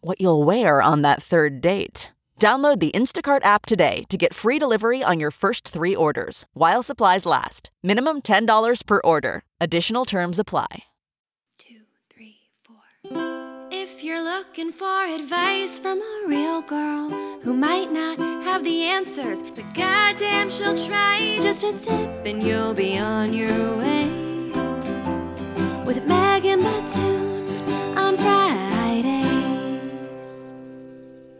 what you'll wear on that third date. Download the Instacart app today to get free delivery on your first three orders, while supplies last. Minimum $10 per order. Additional terms apply. 2, 3, 4. If you're looking for advice from a real girl who might not have the answers, but goddamn she'll try, just a tip and you'll be on your way. With Megan Batoon on Friday.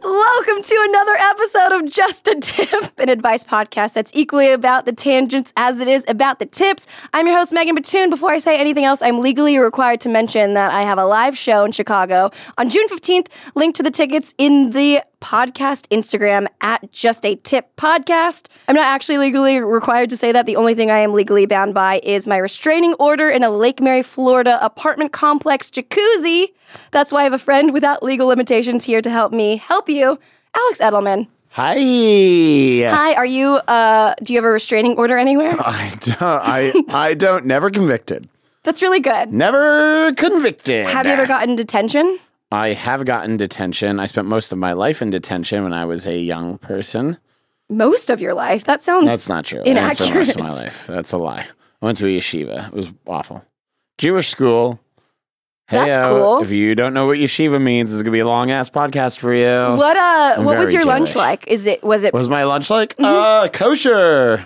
Welcome to another episode of Just a Tip, an advice podcast that's equally about the tangents as it is about the tips. I'm your host, Megan Batoon. Before I say anything else, I'm legally required to mention that I have a live show in Chicago on June 15th. Link to the tickets in the podcast Instagram at Just a Tip Podcast. I'm not actually legally required to say that. The only thing I am legally bound by is my restraining order in a Lake Mary, Florida apartment complex jacuzzi. That's why I have a friend without legal limitations here to help me help you, Alex Edelman. Hi. Hi. Are you? Do you have a restraining order anywhere? I don't. Never convicted. That's really good. Never convicted. Have you ever gotten detention? I have gotten detention. I spent most of my life in detention when I was a young person. Most of your life? That sounds inaccurate. That's not true. Inaccurate. I went most of my life. That's a lie. I went to a yeshiva. It was awful. Jewish school. That's cool. If you don't know what yeshiva means, this is going to be a long-ass podcast for you. What was your Jewish lunch like? What was my lunch like? Kosher.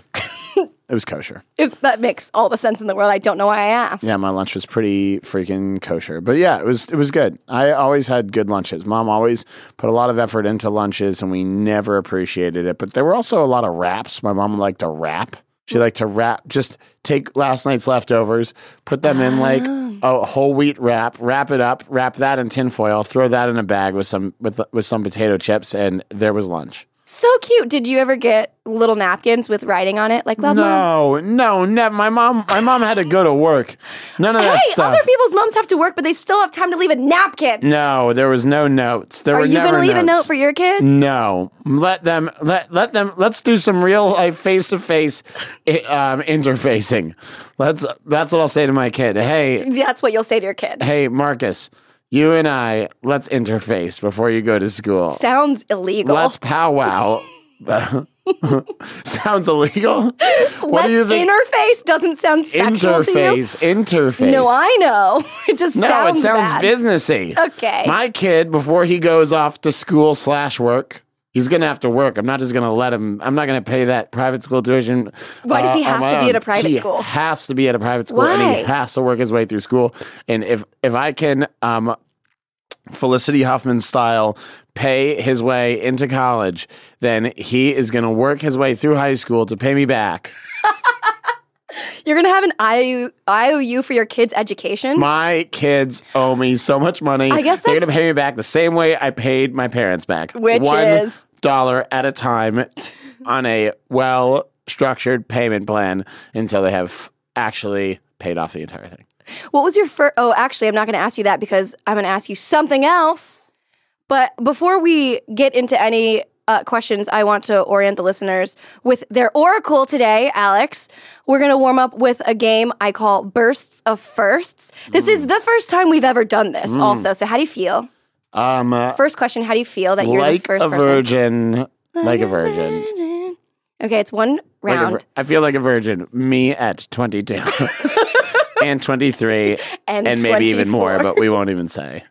It was kosher. That makes all the sense in the world. I don't know why I asked. Yeah, my lunch was pretty freaking kosher. But yeah, it was good. I always had good lunches. Mom always put a lot of effort into lunches, and we never appreciated it. But there were also a lot of wraps. My mom liked to wrap. She liked to wrap, just take last night's leftovers, put them in like a whole wheat wrap it up, wrap that in tinfoil, throw that in a bag with some potato chips, and there was lunch. So cute. Did you ever get little napkins with writing on it? Like, love, Mom? No. My mom had to go to work. None of that stuff. Other people's moms have to work, but they still have time to leave a napkin. No, there was no notes. Are you going to leave a note for your kids? No. Let's do some real life face-to-face interfacing. That's what I'll say to my kid. Hey. That's what you'll say to your kid. Hey, Marcus. You and I, let's interface before you go to school. Sounds illegal. Let's powwow. Sounds illegal? Interface doesn't sound sexual to you? Interface. No, I know. It just sounds bad. No, it sounds businessy. Okay. My kid, before he goes off to school / work, he's going to have to work. I'm not just going to let him. I'm not going to pay that private school tuition. Why does he have to be at a private school? He has to be at a private school. Why? And he has to work his way through school. And if I can, Felicity Huffman style, pay his way into college, then he is going to work his way through high school to pay me back. You're going to have an IOU for your kids' education? My kids owe me so much money. I guess they're going to pay me back the same way I paid my parents back. Which is? $1 at a time on a well-structured payment plan until they have actually paid off the entire thing. What was your first... Oh, actually, I'm not going to ask you that because I'm going to ask you something else. But before we get into any... questions, I want to orient the listeners with their oracle today, Alex. We're going to warm up with a game I call Bursts of Firsts. This is the first time we've ever done this also. So how do you feel? First question, how do you feel that you're the first person? Like a virgin. Okay, it's one round. I feel like a virgin. Me at 22 and 23 and maybe even more, but we won't even say.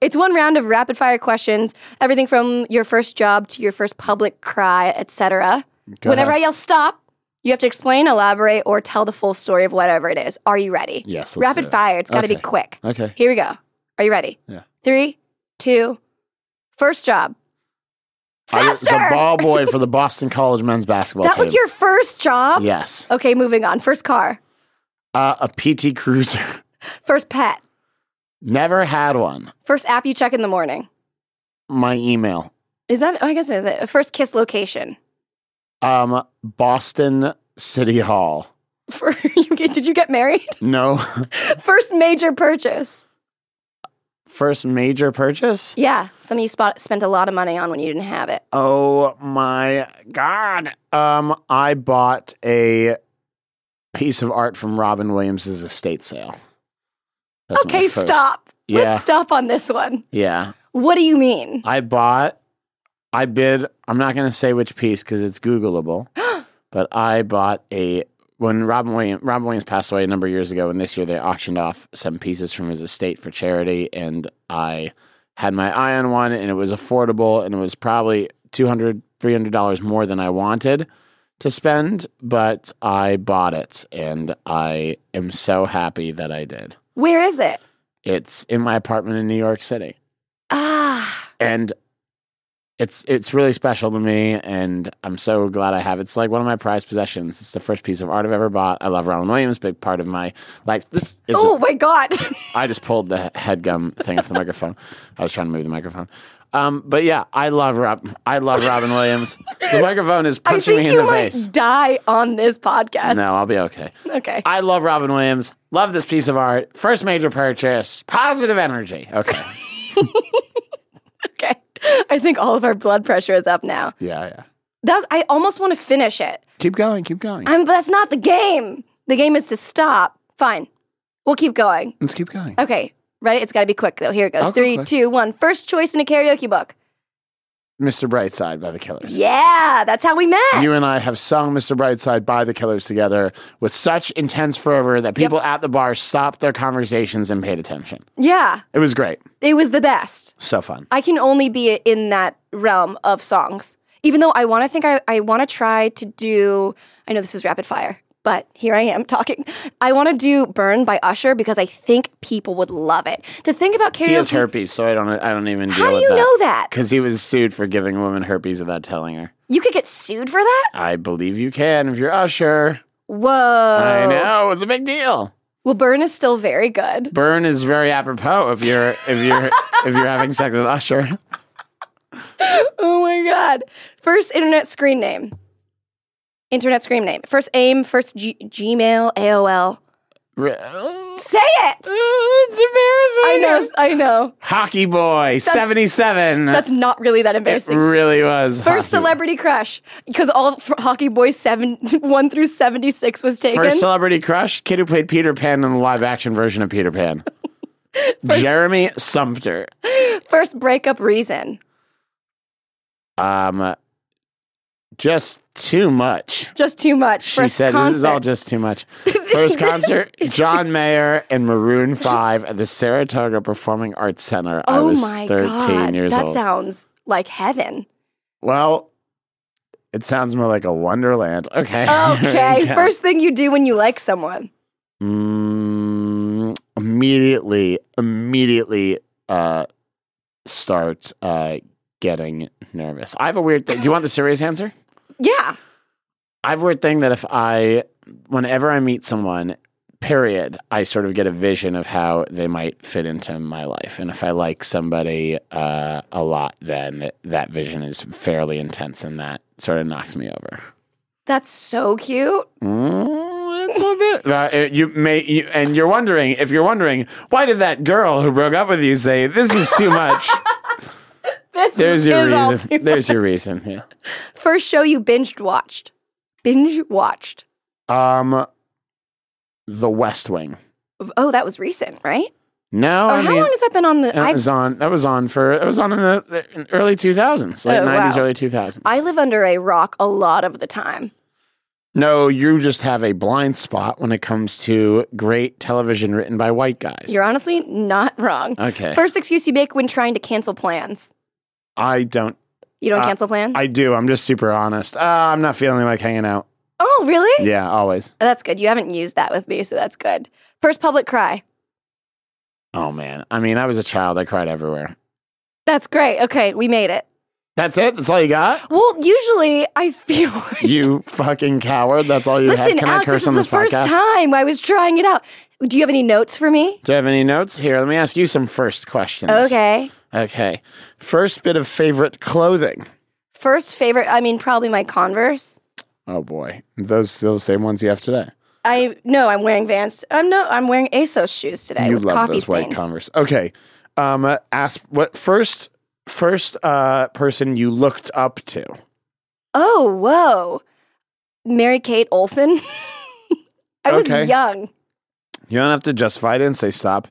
It's one round of rapid-fire questions, everything from your first job to your first public cry, etc. Whenever I yell stop, you have to explain, elaborate, or tell the full story of whatever it is. Are you ready? Yes. Rapid-fire. It's got to be quick. Okay. Here we go. Are you ready? Yeah. 3, 2, first job. Faster! I was the ball boy for the Boston College men's basketball team. That was your first job? Yes. Okay, moving on. First car? A PT Cruiser. First pet? Never had one. First app you check in the morning. my email. Is that, I guess it is. A first kiss location. Boston City Hall. Did you get married? No. First major purchase. First major purchase? Yeah. Something you spent a lot of money on when you didn't have it. Oh, my God. I bought a piece of art from Robin Williams' estate sale. That's okay, stop. Yeah. Let's stop on this one. Yeah. What do you mean? I bid, I'm not going to say which piece because it's Googleable, but I bought when Robin Williams passed away a number of years ago, and this year they auctioned off some pieces from his estate for charity, and I had my eye on one, and it was affordable, and it was probably $200, $300 more than I wanted to spend, but I bought it, and I am so happy that I did. Where is it? It's in my apartment in New York City. Ah. And it's really special to me, and I'm so glad I have it. It's like one of my prized possessions. It's the first piece of art I've ever bought. I love Robin Williams, big part of my life. My God. I just pulled the HeadGum thing off the microphone. I was trying to move the microphone. But yeah, I love Robin Williams. The microphone is punching me in the face. I think you might die on this podcast. No, I'll be okay. Okay. I love Robin Williams. Love this piece of art. First major purchase. Positive energy. Okay. Okay. I think all of our blood pressure is up now. Yeah. I almost want to finish it. Keep going. But that's not the game. The game is to stop. Fine. We'll keep going. Let's keep going. Okay. Ready? It's got to be quick, though. Here it goes. Okay, 3, 2, 1. First choice in a karaoke book. Mr. Brightside by The Killers. Yeah, that's how we met. You and I have sung Mr. Brightside by The Killers together with such intense fervor that people at the bar stopped their conversations and paid attention. Yeah. It was great. It was the best. So fun. I can only be in that realm of songs. Even though I want to think I want to try to do, I know this is rapid fire, but here I am talking. I want to do Burn by Usher because I think people would love it. The thing about karaoke... He has herpes, so I don't even deal with that. How do you know that? Because he was sued for giving a woman herpes without telling her. You could get sued for that? I believe you can if you're Usher. Whoa. I know. It's a big deal. Well, Burn is still very good. Burn is very apropos if you're having sex with Usher. Oh, my God. First internet screen name. Internet screen name. First AIM, first Gmail, AOL. Say it! It's embarrassing. I know. Hockey Boy, 77. That's not really that embarrassing. It really was. First celebrity crush, because all Hockey Boys 1 through 76 was taken. First celebrity crush, kid who played Peter Pan in the live-action version of Peter Pan. Jeremy Sumpter. First breakup reason. Just too much. Just too much. She said, concert. This is all just too much. First concert, John Mayer and Maroon 5 at the Saratoga Performing Arts Center. Oh, I was 13 years old. That sounds like heaven. Well, it sounds more like a wonderland. Okay. Yeah. First thing you do when you like someone. Immediately start getting nervous. I have a weird thing. Do you want the serious answer? Yeah. I have a weird thing that whenever I meet someone, period, I sort of get a vision of how they might fit into my life. And if I like somebody a lot, then that vision is fairly intense and that sort of knocks me over. That's so cute. It's a bit. And if you're wondering, why did that girl who broke up with you say, this is too much? There's your reason. Yeah. First show you binge-watched. The West Wing. Oh, that was recent, right? No. How long has that been on the... It was on in the early 2000s, late 90s, early 2000s. I live under a rock a lot of the time. No, you just have a blind spot when it comes to great television written by white guys. You're honestly not wrong. Okay. First excuse you make when trying to cancel plans. I don't. You don't cancel plans? I do. I'm just super honest. I'm not feeling like hanging out. Oh, really? Yeah, always. Oh, that's good. You haven't used that with me, so that's good. First public cry. Oh, man. I mean, I was a child. I cried everywhere. That's great. Okay, we made it. That's it? That's all you got? Well, usually I feel like... You fucking coward. That's all you had? Can Alex, I curse on this podcast? Listen, Alex, this is the first time I was trying it out. Do you have any notes for me? Here, let me ask you some first questions. Okay. Okay. First bit of favorite clothing. First favorite, I mean, probably my Converse. Oh, boy. Those still the same ones you have today? I'm wearing Vans. I'm wearing ASOS shoes today. You with love coffee those stains. White Converse. Okay. Ask what first person you looked up to. Oh, whoa. Mary-Kate Olsen. I was young. You don't have to justify it. I didn't say stop.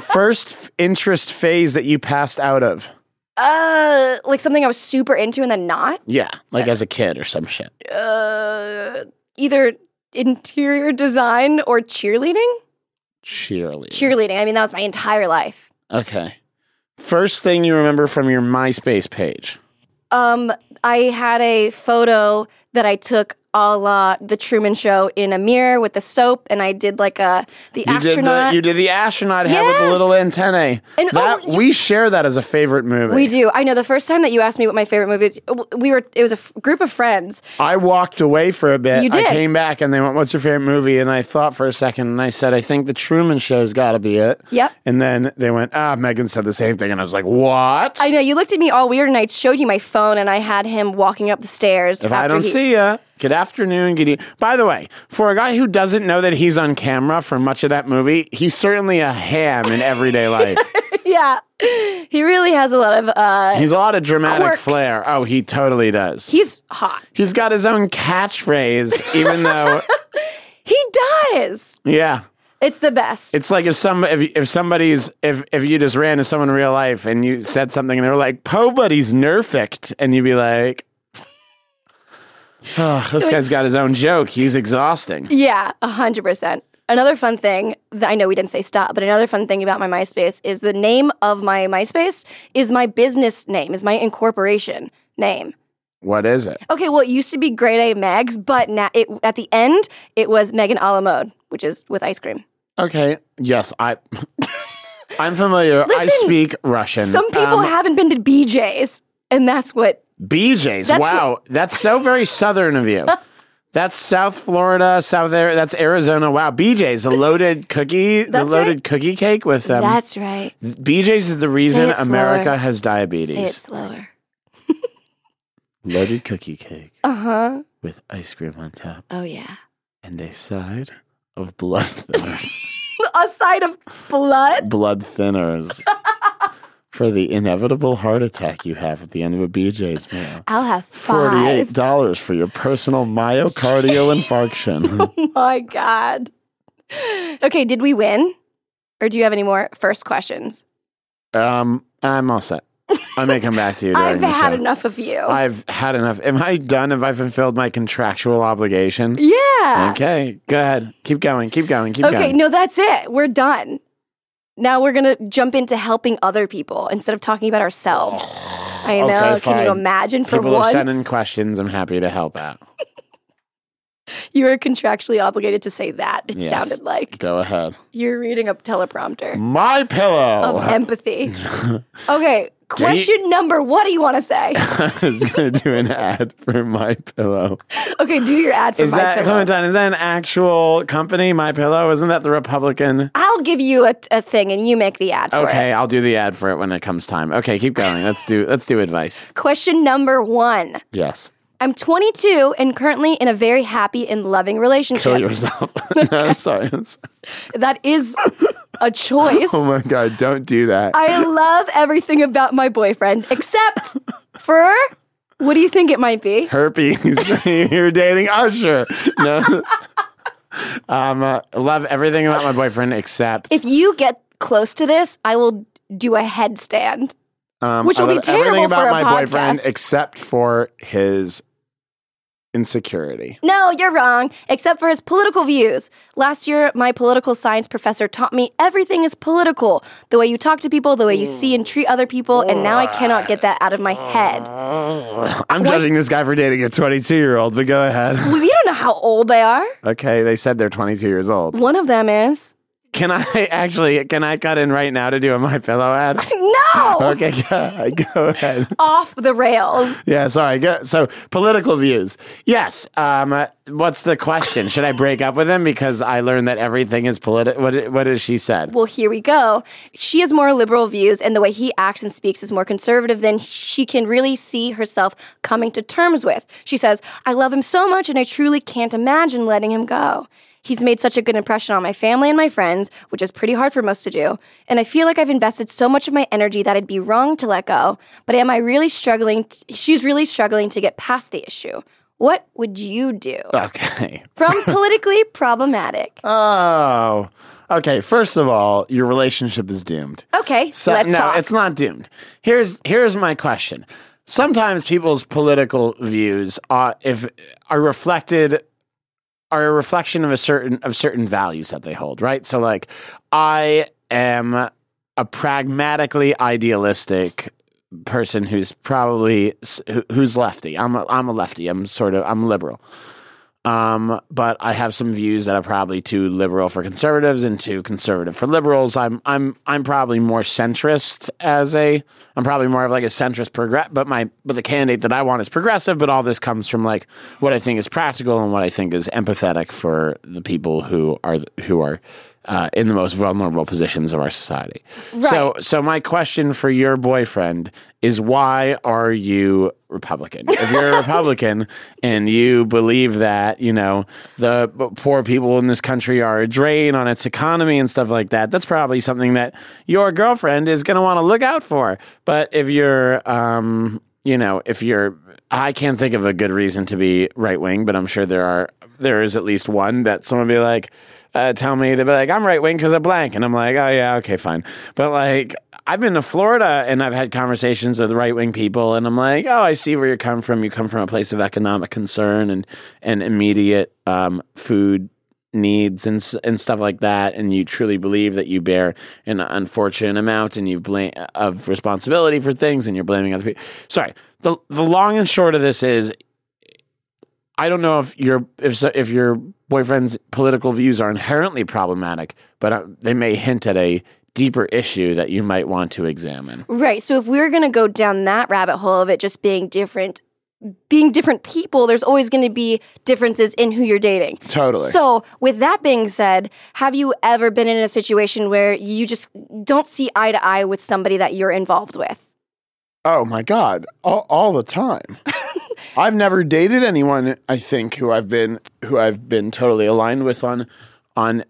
First interest phase that you passed out of. Like something I was super into and then not? Yeah, like as a kid or some shit. Either interior design or cheerleading? Cheerleading. I mean, that was my entire life. Okay. First thing you remember from your MySpace page? I had a photo that I took a la The Truman Show in a mirror with the soap, and I did like astronaut. You did the astronaut head with the little antennae. And we share that as a favorite movie. We do. I know the first time that you asked me what my favorite movie is, it was a group of friends. I walked away for a bit. You did. I came back and they went, "What's your favorite movie?" And I thought for a second and I said, "I think The Truman Show's got to be it." Yep. And then they went, Megan said the same thing. And I was like, what? I know. You looked at me all weird and I showed you my phone and I had him walking up the stairs. If I don't see ya. Good afternoon. By the way, for a guy who doesn't know that he's on camera for much of that movie, he's certainly a ham in everyday life. Yeah. He really has a lot of he's a lot of dramatic quirks. Flair. Oh, he totally does. He's hot. He's got his own catchphrase, even though he does. Yeah. It's the best. It's like if you just ran to someone in real life and you said something and they were like, "Po buddy's nerfect," and you'd be like, oh, this guy's got his own joke. He's exhausting. Yeah, 100%. Another fun thing, I know we didn't say stop, but another fun thing about my MySpace is the name of my MySpace is my business name, is my incorporation name. What is it? Okay, well, it used to be Grade A Megs, but now at the end, it was Megan a la mode, which is with ice cream. Okay, yes, I'm familiar. Listen, I speak Russian. Some people haven't been to BJ's, and that's what... BJ's, wow. That's so very southern of you. That's South Florida, that's Arizona. Wow, BJ's, the loaded cookie cake with them. That's right. BJ's is the reason America has diabetes. Say it slower. Loaded cookie cake. Uh-huh. With ice cream on top. Oh, yeah. And a side of blood thinners. A side of blood? Blood thinners. For the inevitable heart attack you have at the end of a BJ's meal. I'll have $48 for your personal myocardial infarction. Oh, my God. Okay, did we win? Or do you have any more first questions? I'm all set. I may come back to you. I've had enough of you. I've had enough. Am I done? Have I fulfilled my contractual obligation? Yeah. Okay, go ahead. Keep going. Okay, no, that's it. We're done. Now we're going to jump into helping other people instead of talking about ourselves. I know. Okay, can you imagine for once? People are sending questions. I'm happy to help out. You are contractually obligated to say that. It sounded like. Go ahead. You're reading a teleprompter. My Pillow. Of empathy. Okay. Question number, what do you want to say? I was going to do an ad for My Pillow. Okay, do your ad for My Pillow. Clementine, is that an actual company, My Pillow? Isn't that the Republican? I'll give you a thing and you make the ad for it. Okay, I'll do the ad for it when it comes time. Okay, keep going. Let's do advice. Question number 1. Yes. I'm 22 and currently in a very happy and loving relationship. Kill yourself. No, sorry. That is a choice. Oh, my God. Don't do that. I love everything about my boyfriend, except for, what do you think it might be? Herpes. You're dating Usher. No. Love everything about my boyfriend, except. If you get close to this, I will do a headstand. Which will be terrible for a podcast. Everything about my boyfriend except for his insecurity. No, you're wrong. Except for his political views. Last year, my political science professor taught me everything is political. The way you talk to people, the way you see and treat other people, and now I cannot get that out of my head. I'm judging this guy for dating a 22-year-old, but go ahead. We don't know how old they are. Okay, they said they're 22 years old. One of them is. Can I cut in right now to do a My Pillow ad? No! Wow. Okay, go ahead. Off the rails. Yeah, sorry. So, political views. Yes. What's the question? Should I break up with him because I learned that everything is political? What has she said? Well, here we go. She has more liberal views, and the way he acts and speaks is more conservative than she can really see herself coming to terms with. She says, I love him so much, and I truly can't imagine letting him go. He's made such a good impression on my family and my friends, which is pretty hard for most to do, and I feel like I've invested so much of my energy that it'd be wrong to let go, but she's really struggling to get past the issue. What would you do? Okay. From politically problematic. Oh. Okay, first of all, your relationship is doomed. Okay, let's talk. No, it's not doomed. Here's my question. Sometimes people's political views are a reflection of certain values that they hold, right? So, like, I am a pragmatically idealistic person who's lefty. I'm a lefty. I'm liberal. But I have some views that are probably too liberal for conservatives and too conservative for liberals. I'm probably more centrist I'm probably more of like a centrist but the candidate that I want is progressive, but all this comes from like what I think is practical and what I think is empathetic for the people who are in the most vulnerable positions of our society. Right. So my question for your boyfriend is, why are you Republican? If you're a Republican and you believe that, you know, the poor people in this country are a drain on its economy and stuff like that, that's probably something that your girlfriend is going to want to look out for. But if you're, I can't think of a good reason to be right wing, but I'm sure there is at least one that someone will be like, tell me, they'll be like, I'm right wing because of blank. And I'm like, oh, yeah, okay, fine. But, like, I've been to Florida and I've had conversations with right wing people, and I'm like, oh, I see where you come from. You come from a place of economic concern and immediate food needs and stuff like that. And you truly believe that you bear an unfortunate amount and of responsibility for things, and you're blaming other people. Sorry. The long and short of this is, I don't know if your boyfriend's political views are inherently problematic, but they may hint at a deeper issue that you might want to examine. Right. So if we're going to go down that rabbit hole of it just being different people, there's always going to be differences in who you're dating. Totally. So with that being said, have you ever been in a situation where you just don't see eye to eye with somebody that you're involved with? Oh, my God. All the time. I've never dated anyone, I think, who I've been totally aligned with on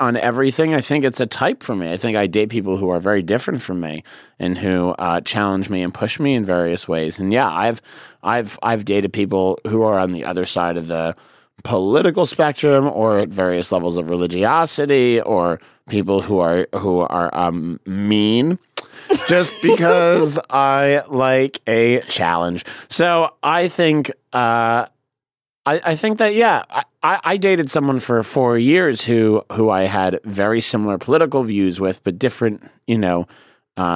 everything. I think it's a type for me. I think I date people who are very different from me and who challenge me and push me in various ways. And yeah, I've dated people who are on the other side of the political spectrum or at various levels of religiosity, or people who are mean. Just because I like a challenge. So I think I dated someone for 4 years who I had very similar political views with, but different, you know,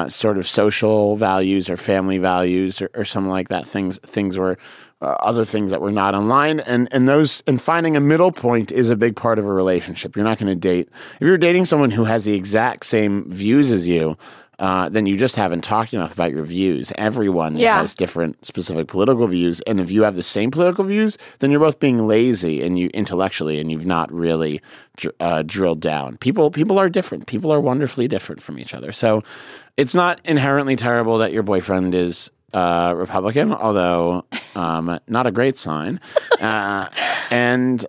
sort of social values or family values or something like that. Things were other things that were not online, and finding a middle point is a big part of a relationship. You're not going to date if you're dating someone who has the exact same views as you. Then you just haven't talked enough about your views. Everyone has different specific political views. And if you have the same political views, then you're both being lazy and you've not really drilled down. People are different. People are wonderfully different from each other. So it's not inherently terrible that your boyfriend is Republican, although not a great sign. And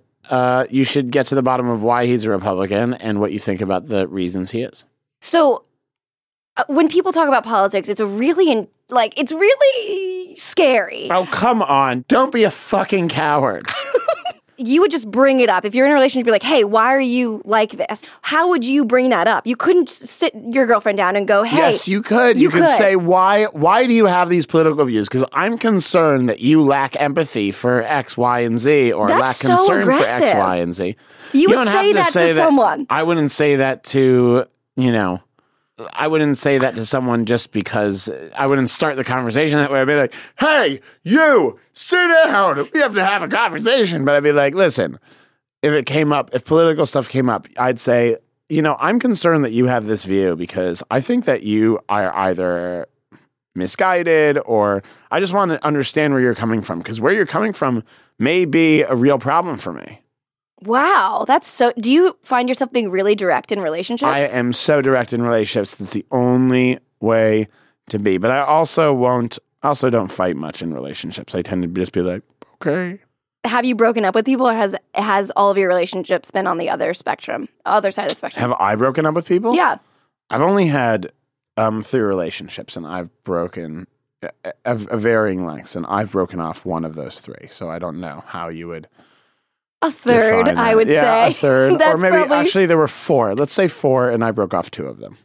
you should get to the bottom of why he's a Republican and what you think about the reasons he is. So when people talk about politics, it's really scary. Oh, come on. Don't be a fucking coward. You would just bring it up. If you're in a relationship, be like, hey, why are you like this? How would you bring that up? You couldn't sit your girlfriend down and go, hey. Yes, you could. You could say, why do you have these political views? Because I'm concerned that you lack empathy for X, Y, and Z, or for X, Y, and Z. You would say that to someone. I wouldn't say that to, I wouldn't say that to someone just because I wouldn't start the conversation that way. I'd be like, hey, you, sit down. We have to have a conversation. But I'd be like, listen, if political stuff came up, I'd say, I'm concerned that you have this view because I think that you are either misguided, or I just want to understand where you're coming from, because where you're coming from may be a real problem for me. Wow. That's so, do you find yourself being really direct in relationships? I am so direct in relationships. It's the only way to be. But I also don't fight much in relationships. I tend to just be like, okay. Have you broken up with people, or has all of your relationships been on the other side of the spectrum? Have I broken up with people? Yeah. I've only had three relationships, and I've broken of varying lengths, and I've broken off one of those three. So I don't know how you would... A third, I would say. Yeah, a third. Or maybe actually there were four. Let's say four, and I broke off two of them.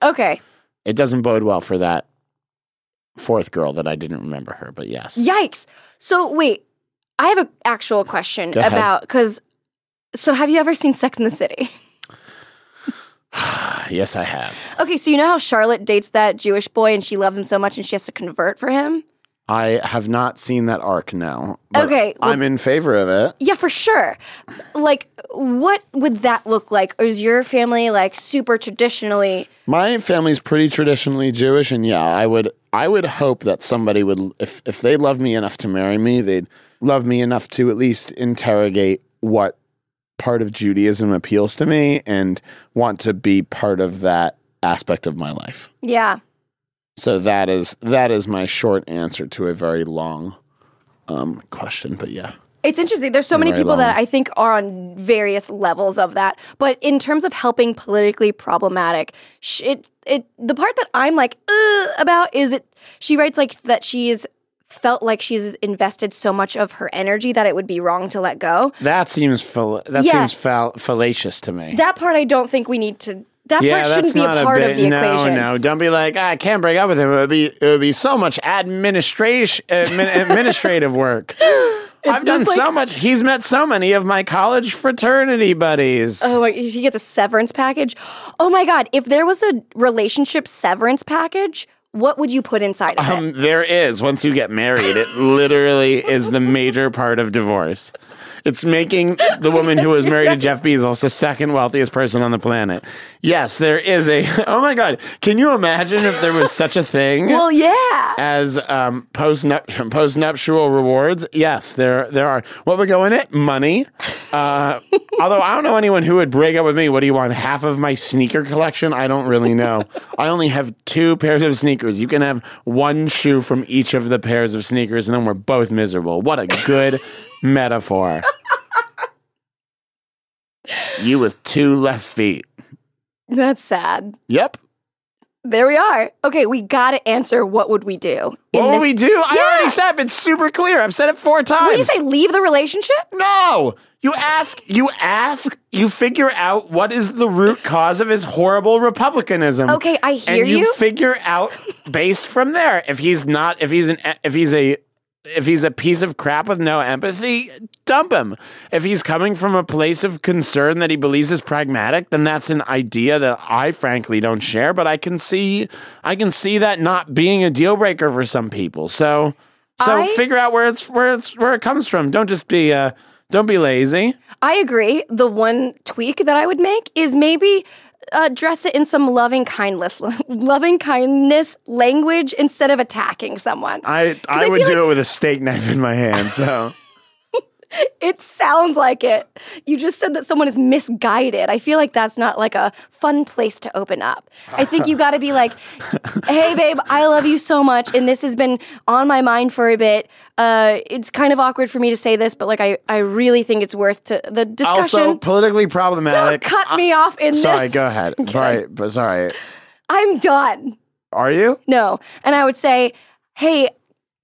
Okay. It doesn't bode well for that fourth girl that I didn't remember her, but yes. Yikes. So wait, I have an actual question about, because, so have you ever seen Sex and the City? Yes, I have. Okay, so you know how Charlotte dates that Jewish boy and she loves him so much and she has to convert for him? I have not seen that arc, no. Okay. Well, I'm in favor of it. Yeah, for sure. Like, what would that look like? Or is your family, like, super traditionally... My family's pretty traditionally Jewish, and yeah, I would hope that somebody would, if they loved me enough to marry me, they'd love me enough to at least interrogate what part of Judaism appeals to me and want to be part of that aspect of my life. Yeah. So that is my short answer to a very long question, but yeah. It's interesting. There's so many people that I think are on various levels of that, but in terms of helping politically problematic, the part that I'm like, about is it. She writes like that she's felt like she's invested so much of her energy that it would be wrong to let go. That seems fallacious to me. That part I don't think we need to... That part shouldn't be a part of the equation. No, don't be like, I can't break up with him. It would be so much administrative work. I've done so much. He's met so many of my college fraternity buddies. Oh, he gets a severance package. Oh my God, if there was a relationship severance package, what would you put inside of it? There is. Once you get married, it literally is the major part of divorce. It's making the woman who was married to Jeff Bezos the second wealthiest person on the planet. Yes, there is a... Oh, my God. Can you imagine if there was such a thing? Well, yeah. As post-nuptial rewards? Yes, there are. What would go in it? Money. Although I don't know anyone who would break up with me. What do you want? Half of my sneaker collection? I don't really know. I only have two pairs of sneakers. You can have one shoe from each of the pairs of sneakers, and then we're both miserable. What a good... metaphor. You with two left feet. That's sad. Yep. There we are. Okay, we got to answer what would we do. What would we do? Yeah. I already said it. It's super clear. I've said it 4 times. Will you say leave the relationship? No. You ask, you figure out what is the root cause of his horrible republicanism. Okay, I hear you. And you figure out based from there if he's a piece of crap with no empathy, dump him. If he's coming from a place of concern that he believes is pragmatic, then that's an idea that I frankly don't share, but I can see that not being a deal breaker for some people. So figure out where it comes from. Don't just be don't be lazy. I agree. The one tweak that I would make is maybe dress it in some loving kindness language instead of attacking someone. I would do it with a steak knife in my hand, so. It sounds like it. You just said that someone is misguided. I feel like that's not like a fun place to open up. I think you got to be like, hey, babe, I love you so much, and this has been on my mind for a bit. It's kind of awkward for me to say this, but like I really think it's worth the discussion. Also, politically problematic. Don't cut me off in this. Sorry, go ahead. Sorry. I'm done. Are you? No. And I would say, hey,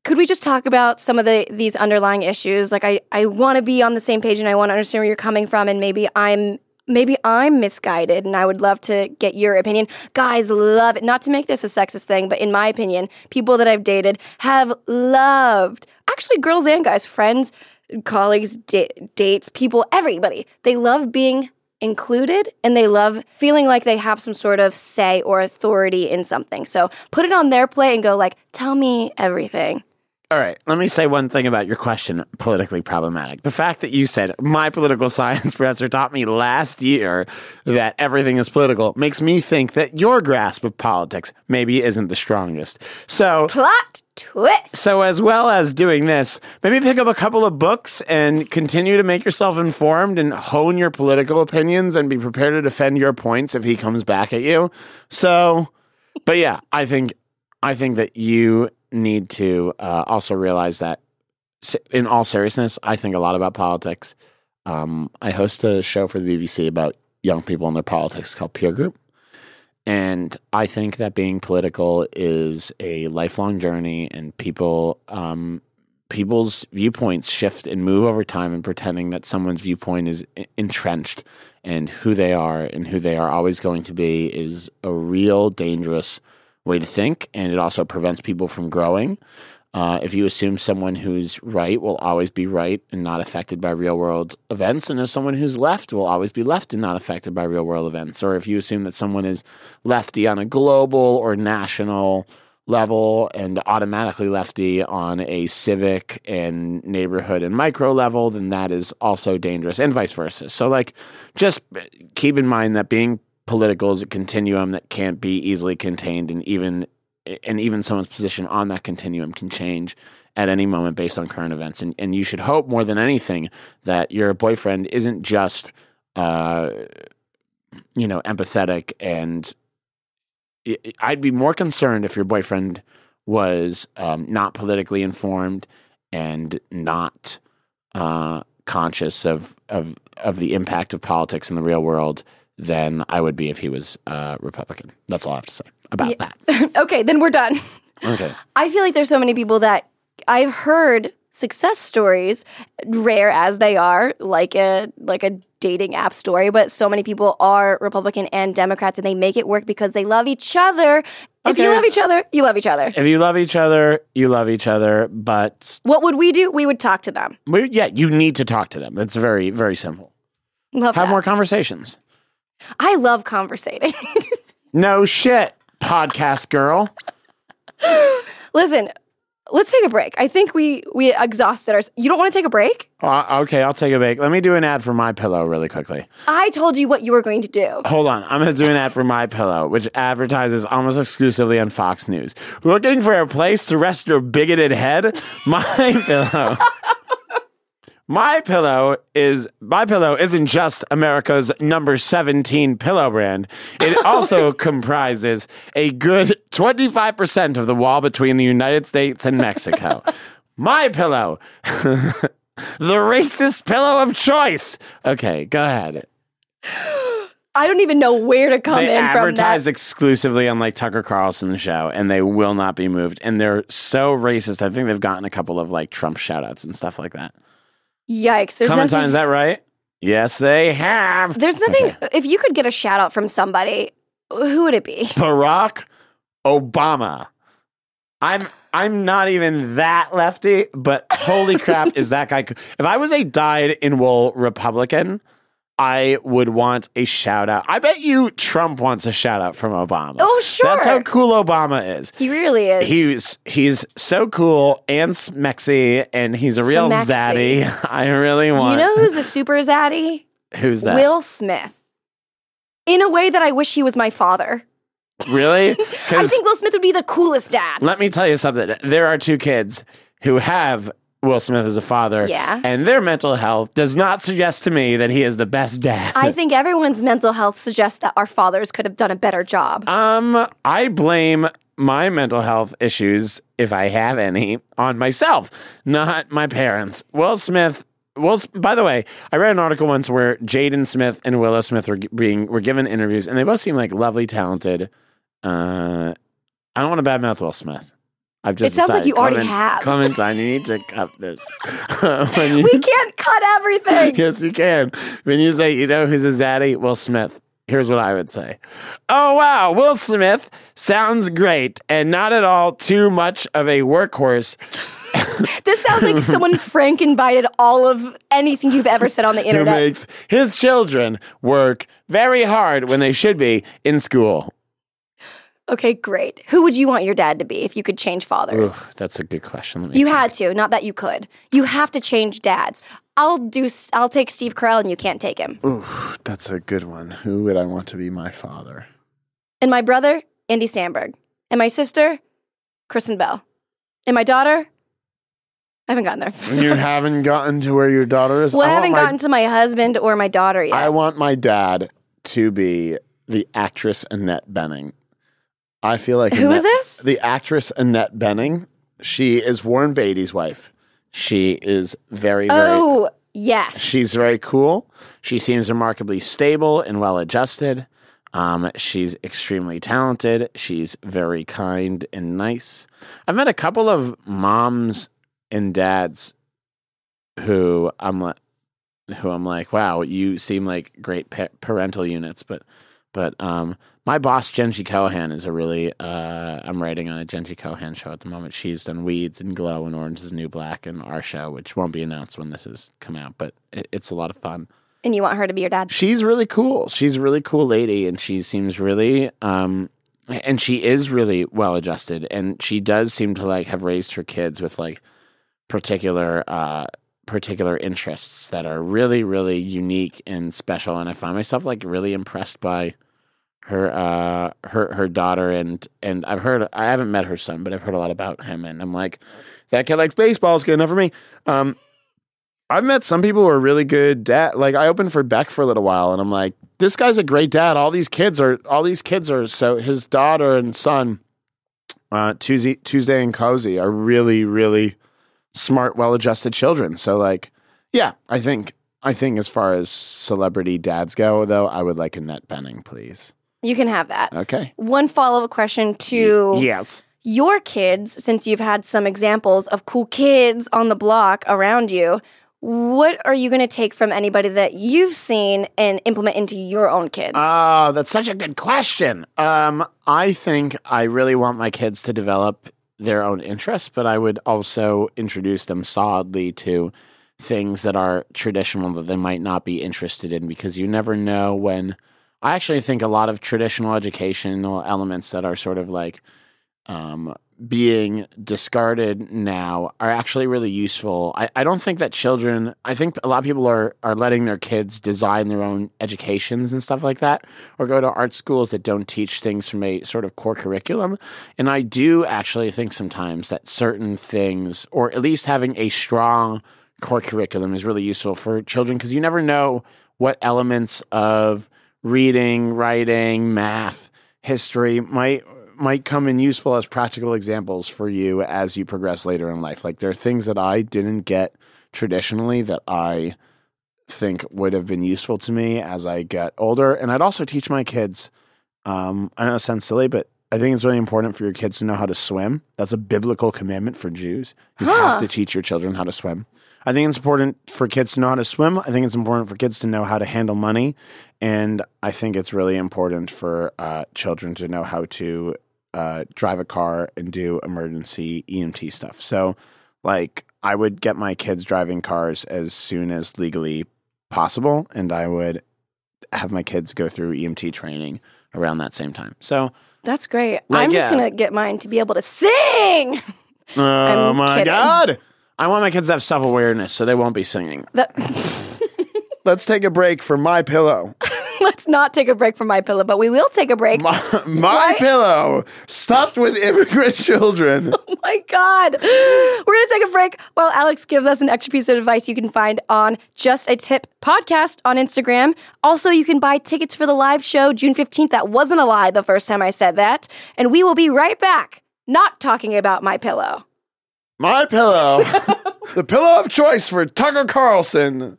could we just talk about some of these underlying issues? Like, I want to be on the same page and I want to understand where you're coming from, and maybe I'm misguided and I would love to get your opinion. Guys love it. Not to make this a sexist thing, but in my opinion, people that I've dated have loved, actually girls and guys, friends, colleagues, dates, people, everybody. They love being included and they love feeling like they have some sort of say or authority in something. So put it on their plate and go like, tell me everything. All right, let me say one thing about your question, politically problematic. The fact that you said, my political science professor taught me last year that everything is political, makes me think that your grasp of politics maybe isn't the strongest. So plot twist. So as well as doing this, maybe pick up a couple of books and continue to make yourself informed and hone your political opinions and be prepared to defend your points if he comes back at you. So, but yeah, I think that you need to also realize that, in all seriousness, I think a lot about politics. I host a show for the BBC about young people and their politics called Peer Group. And I think that being political is a lifelong journey, and people's viewpoints shift and move over time, and pretending that someone's viewpoint is entrenched and who they are always going to be is a real dangerous way to think, and it also prevents people from growing. If you assume someone who's right will always be right and not affected by real world events, and if someone who's left will always be left and not affected by real world events, or if you assume that someone is lefty on a global or national level and automatically lefty on a civic and neighborhood and micro level, then that is also dangerous, and vice versa. So, like, just keep in mind that being political is a continuum that can't be easily contained, and even someone's position on that continuum can change at any moment based on current events. And you should hope more than anything that your boyfriend isn't just, empathetic. And I'd be more concerned if your boyfriend was not politically informed and not conscious of the impact of politics in the real world than I would be if he was Republican. That's all I have to say about that. Okay, then we're done. Okay. I feel like there's so many people that I've heard success stories, rare as they are, like a dating app story, but so many people are Republican and Democrats, and they make it work because they love each other. Okay. If you love each other, you love each other. If you love each other, you love each other, but... What would we do? We would talk to them. You need to talk to them. It's very, very simple. Have more conversations. I love conversating. No shit, podcast girl. Listen, let's take a break. I think we exhausted ourselves. You don't want to take a break? Okay, I'll take a break. Let me do an ad for My Pillow really quickly. I told you what you were going to do. Hold on. I'm going to do an ad for My Pillow, which advertises almost exclusively on Fox News. Looking for a place to rest your bigoted head? My Pillow. My Pillow isn't just America's number 17 pillow brand. It also comprises a good 25% of the wall between the United States and Mexico. My Pillow, the racist pillow of choice. Okay, go ahead. I don't even know where to come in from that. They advertise exclusively on like Tucker Carlson's show, and they will not be moved. And they're so racist. I think they've gotten a couple of like Trump shout outs and stuff like that. Yikes. Clementine, is that right? Yes, they have. There's nothing. Okay. If you could get a shout out from somebody, who would it be? Barack Obama. I'm not even that lefty, but holy crap, is that guy. If I was a dyed-in-wool Republican, I would want a shout-out. I bet you Trump wants a shout-out from Obama. Oh, sure. That's how cool Obama is. He really is. He's so cool and smexy, and he's a real zaddy. I really want. You know who's a super zaddy? Who's that? Will Smith. In a way that I wish he was my father. Really? I think Will Smith would be the coolest dad. Let me tell you something. There are two kids who have... Will Smith is a father, and their mental health does not suggest to me that he is the best dad. I think everyone's mental health suggests that our fathers could have done a better job. I blame my mental health issues, if I have any, on myself, not my parents. Will Smith, by the way, I read an article once where Jaden Smith and Willow Smith were given interviews, and they both seem like lovely, talented. I don't want to badmouth Will Smith. It sounds like you already have. Clementine, you need to cut this. We can't cut everything. Yes, you can. When you say, you know who's a zaddy? Will Smith. Here's what I would say. Oh, wow. Will Smith sounds great and not at all too much of a workhorse. This sounds like someone Frankenbited all of anything you've ever said on the internet. Who makes his children work very hard when they should be in school. Okay, great. Who would you want your dad to be if you could change fathers? Ooh, that's a good question. Let me think. Had to, not that you could. You have to change dads. I'll take Steve Carell and you can't take him. Ooh, that's a good one. Who would I want to be my father? And my brother, Andy Samberg. And my sister, Kristen Bell. And my daughter, I haven't gotten there. You haven't gotten to where your daughter is? Well, I haven't gotten to my husband or my daughter yet. I want my dad to be the actress Annette Bening. I feel like who is this? The actress Annette Bening. She is Warren Beatty's wife. She is very, very. Oh yes, she's very cool. She seems remarkably stable and well-adjusted. She's extremely talented. She's very kind and nice. I've met a couple of moms and dads who I'm like, wow, you seem like great parental units, but. My boss, Genji Cohan, is a really I'm writing on a Genji Cohan show at the moment. She's done Weeds and Glow and Orange is the New Black and our show, which won't be announced when this has come out, but it's a lot of fun. And you want her to be your dad? She's really cool. She's a really cool lady, and she seems really and she is really well-adjusted, and she does seem to like have raised her kids with like particular interests that are really, really unique and special, and I find myself like really impressed by her daughter, and I've heard, I haven't met her son, but I've heard a lot about him, and I'm like, that kid likes baseball, it's good enough for me. I've met some people who are really good dad. Like I opened for Beck for a little while, and I'm like, this guy's a great dad. All these kids are so his daughter and son, Tuesday and Cozy, are really, really smart, well-adjusted children. So like, yeah, I think as far as celebrity dads go, though, I would like Annette Bening, please. You can have that. Okay. One follow-up question to yes. Your kids, since you've had some examples of cool kids on the block around you, what are you going to take from anybody that you've seen and implement into your own kids? Oh, that's such a good question. I think I really want my kids to develop their own interests, but I would also introduce them solidly to things that are traditional that they might not be interested in, because you never know when... I actually think a lot of traditional educational elements that are sort of like being discarded now are actually really useful. I don't think that children – I think a lot of people are letting their kids design their own educations and stuff like that, or go to art schools that don't teach things from a sort of core curriculum. And I do actually think sometimes that certain things, or at least having a strong core curriculum, is really useful for children, because you never know what elements of – reading, writing, math, history might come in useful as practical examples for you as you progress later in life. Like there are things that I didn't get traditionally that I think would have been useful to me as I get older. And I'd also teach my kids, I know it sounds silly, but I think it's really important for your kids to know how to swim. That's a biblical commandment for Jews. You have to teach your children how to swim. I think it's important for kids to know how to swim. I think it's important for kids to know how to handle money. And I think it's really important for children to know how to drive a car and do emergency EMT stuff. So, like, I would get my kids driving cars as soon as legally possible, and I would have my kids go through EMT training around that same time. So that's great. Like, I'm just going to get mine to be able to sing. Oh, my kidding. God. I want my kids to have self-awareness, so they won't be singing. Let's take a break for My Pillow. Let's not take a break for My Pillow, but we will take a break. My Pillow, stuffed with immigrant children. Oh, my God. We're going to take a break while Alex gives us an extra piece of advice you can find on Just a Tip podcast on Instagram. Also, you can buy tickets for the live show June 15th. That wasn't a lie the first time I said that. And we will be right back, not talking about My Pillow. My Pillow, the pillow of choice for Tucker Carlson.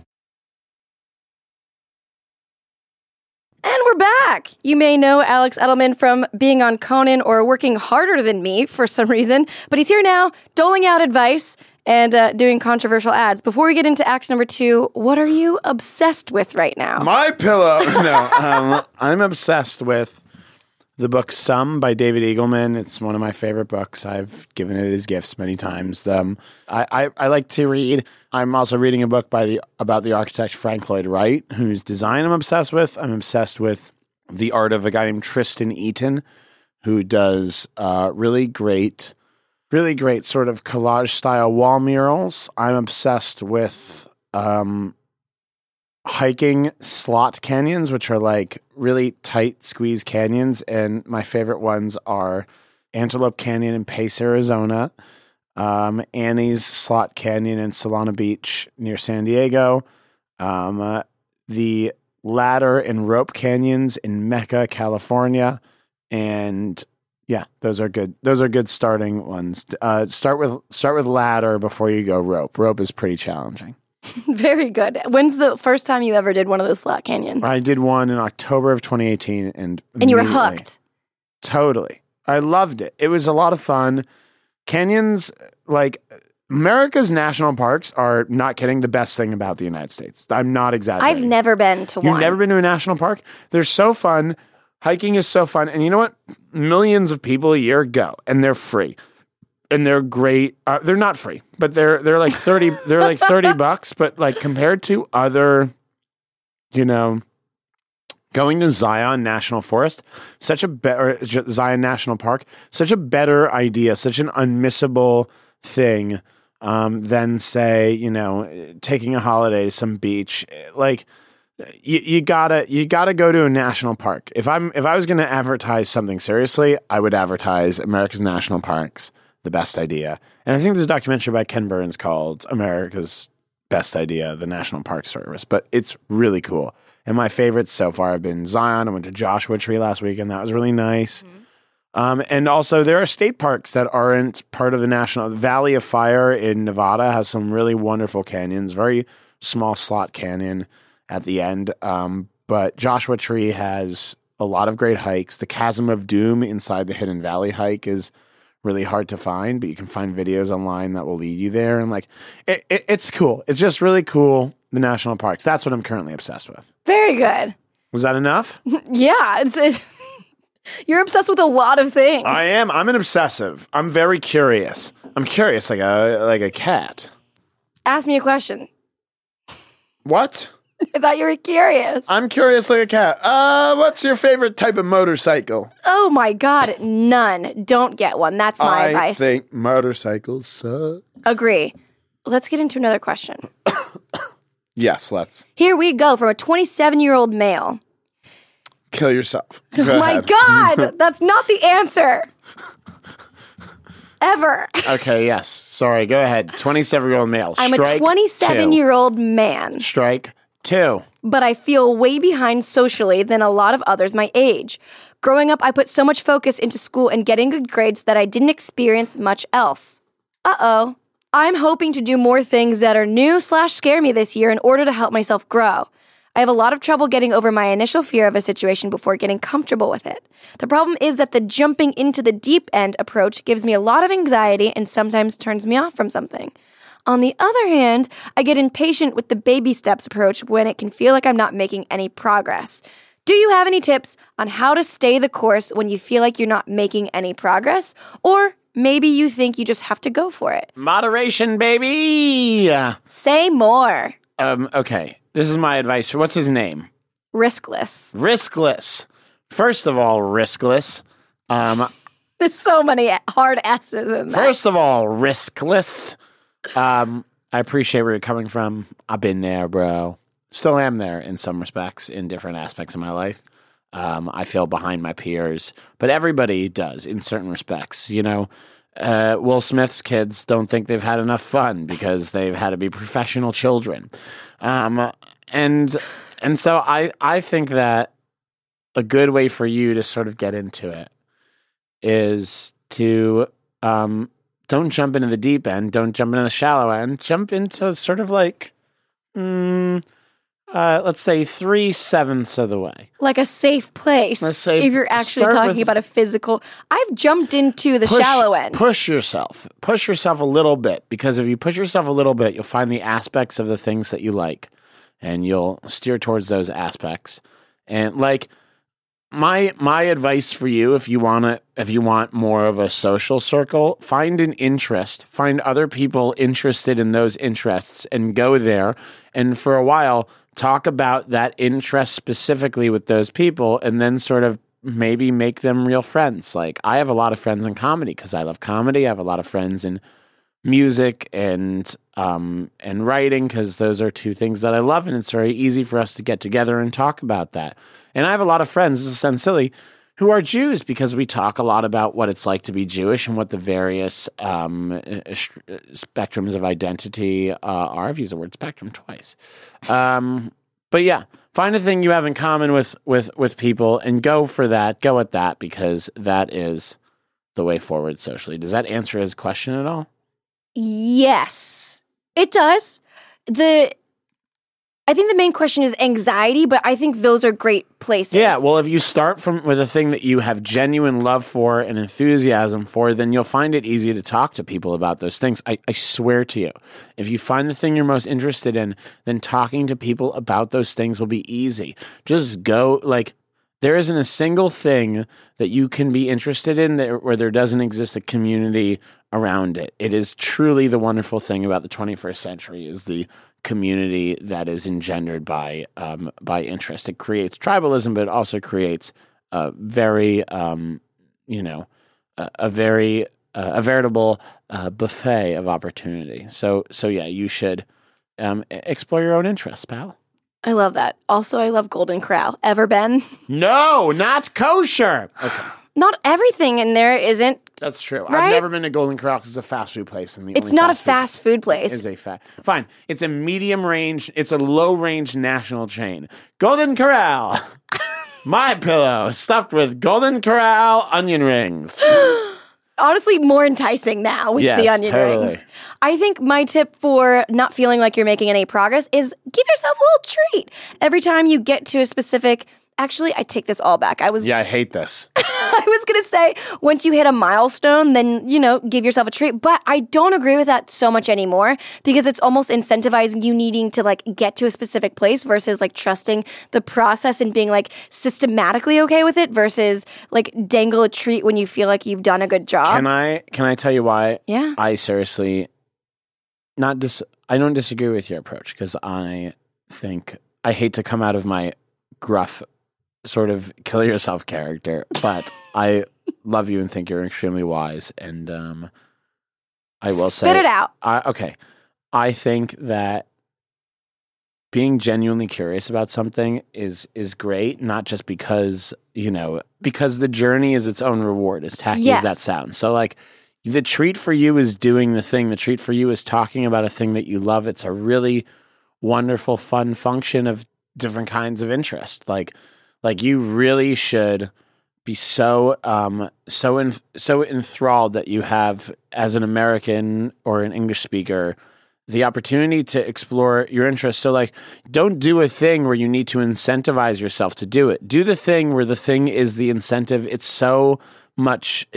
You may know Alex Edelman from being on Conan or working harder than me for some reason, but he's here now doling out advice and doing controversial ads. Before we get into act number two, what are you obsessed with right now? My Pillow. No, I'm obsessed with the book Some by David Eagleman. It's one of my favorite books. I've given it as gifts many times. I like to read. I'm also reading a book about the architect Frank Lloyd Wright, whose design I'm obsessed with. I'm obsessed with the art of a guy named Tristan Eaton, who does really great sort of collage-style wall murals. I'm obsessed with hiking slot canyons, which are like really tight squeeze canyons, and my favorite ones are Antelope Canyon in Pace, Arizona, Annie's Slot Canyon in Solana Beach near San Diego, the Ladder and Rope Canyons in Mecca, California, and yeah, those are good. Those are good starting ones. Start with ladder before you go rope. Rope is pretty challenging. Very good. When's the first time you ever did one of those slot canyons? I did one in October of 2018, and you were hooked. Totally, I loved it. It was a lot of fun. Canyons, like, America's national parks are, not kidding, the best thing about the United States. I'm not exaggerating. I've never been to one. You've never been to a national park? They're so fun. Hiking is so fun. And you know what? Millions of people a year go, and they're free. And they're great. They're not free, but they're like 30 they're like $30, but like compared to other, you know, going to Zion National Forest, Zion National Park, such a better idea, such an unmissable thing. Then say, you know, taking a holiday to some beach. Like, you gotta go to a national park. If I was gonna advertise something seriously, I would advertise America's national parks, the best idea. And I think there's a documentary by Ken Burns called America's Best Idea, the National Park Service. But it's really cool. And my favorites so far have been Zion. I went to Joshua Tree last weekend. That was really nice. Mm-hmm. And also, there are state parks that aren't part of the national. The Valley of Fire in Nevada has some really wonderful canyons, very small slot canyon at the end. But Joshua Tree has a lot of great hikes. The Chasm of Doom inside the Hidden Valley hike is really hard to find, but you can find videos online that will lead you there. And like, it's cool. It's just really cool, the national parks. That's what I'm currently obsessed with. Very good. Was that enough? Yeah. You're obsessed with a lot of things. I am. I'm an obsessive. I'm very curious. I'm curious like a cat. Ask me a question. What? I thought you were curious. I'm curious like a cat. What's your favorite type of motorcycle? Oh, my God. None. Don't get one. That's my advice. I think motorcycles suck. Agree. Let's get into another question. Yes, let's. Here we go from a 27-year-old male. Kill yourself. Go my God, that's not the answer. Ever. Okay, yes. Sorry, go ahead. 27-year-old male. I'm Strike a 27-year-old man. Strike two. But I feel way behind socially than a lot of others my age. Growing up, I put so much focus into school and getting good grades that I didn't experience much else. Uh-oh. I'm hoping to do more things that are new/scare me this year in order to help myself grow. I have a lot of trouble getting over my initial fear of a situation before getting comfortable with it. The problem is that the jumping into the deep end approach gives me a lot of anxiety and sometimes turns me off from something. On the other hand, I get impatient with the baby steps approach when it can feel like I'm not making any progress. Do you have any tips on how to stay the course when you feel like you're not making any progress? Or maybe you think you just have to go for it. Moderation, baby! Say more. Okay, this is my advice for what's his name? Riskless. Riskless. First of all, Riskless. There's so many hard S's in that. First of all, Riskless. I appreciate where you're coming from. I've been there, bro. Still am there in some respects, in different aspects of my life. I feel behind my peers, but everybody does in certain respects. You know, Will Smith's kids don't think they've had enough fun because they've had to be professional children. And so I think that a good way for you to sort of get into it is to don't jump into the deep end, don't jump into the shallow end, jump into sort of like, let's say 3/7 of the way. Like a safe place. Let's say if you're actually talking about a physical. I've jumped into the shallow end. Push yourself. Push yourself a little bit, because if you push yourself a little bit, you'll find the aspects of the things that you like, and you'll steer towards those aspects. And like my advice for you, if you want more of a social circle, find an interest, find other people interested in those interests, and go there. And for a while, talk about that interest specifically with those people, and then sort of maybe make them real friends. Like, I have a lot of friends in comedy because I love comedy. I have a lot of friends in music and writing, because those are two things that I love, and it's very easy for us to get together and talk about that. And I have a lot of friends, this sounds silly, who are Jews, because we talk a lot about what it's like to be Jewish and what the various spectrums of identity are. I've used the word spectrum twice. But yeah, find a thing you have in common with people and go for that, go at that, because that is the way forward socially. Does that answer his question at all? Yes, it does. I think the main question is anxiety, but I think those are great places. Yeah, well, if you start with a thing that you have genuine love for and enthusiasm for, then you'll find it easy to talk to people about those things. I swear to you, if you find the thing you're most interested in, then talking to people about those things will be easy. Just go, like, there isn't a single thing that you can be interested in where there doesn't exist a community around it. It is truly the wonderful thing about the 21st century is the community that is engendered by interest. It creates tribalism, but it also creates a veritable buffet of opportunity. So yeah, you should explore your own interests, pal. I love that. Also, I love Golden Corral. Ever been? No, not kosher. Okay. Not everything in there isn't. That's true. Right? I've never been to Golden Corral because it's a fast food place. And it's not a fast food place. It's a Fine. It's a medium range. It's a low range national chain. Golden Corral. My Pillow stuffed with Golden Corral onion rings. Honestly, more enticing now with the onion rings. I think my tip for not feeling like you're making any progress is give yourself a little treat. Every time you get to a specific, actually, I take this all back. I hate this. I was going to say, once you hit a milestone, then, give yourself a treat. But I don't agree with that so much anymore, because it's almost incentivizing you needing to, like, get to a specific place versus, like, trusting the process and being, like, systematically okay with it versus, like, dangle a treat when you feel like you've done a good job. Can I tell you why? Yeah. I seriously I don't disagree with your approach, because I think I hate to come out of my gruff sort of kill yourself character, but I love you and think you're extremely wise, and I will say, spit it out. I think that being genuinely curious about something is great, not just because the journey is its own reward, as tacky as that sounds. So, like, the treat for you is doing the thing. The treat for you is talking about a thing that you love. It's a really wonderful, fun function of different kinds of interest. Like you really should be so enthralled that you have, as an American or an English speaker, the opportunity to explore your interests. So, like, don't do a thing where you need to incentivize yourself to do it. Do the thing where the thing is the incentive. It's so much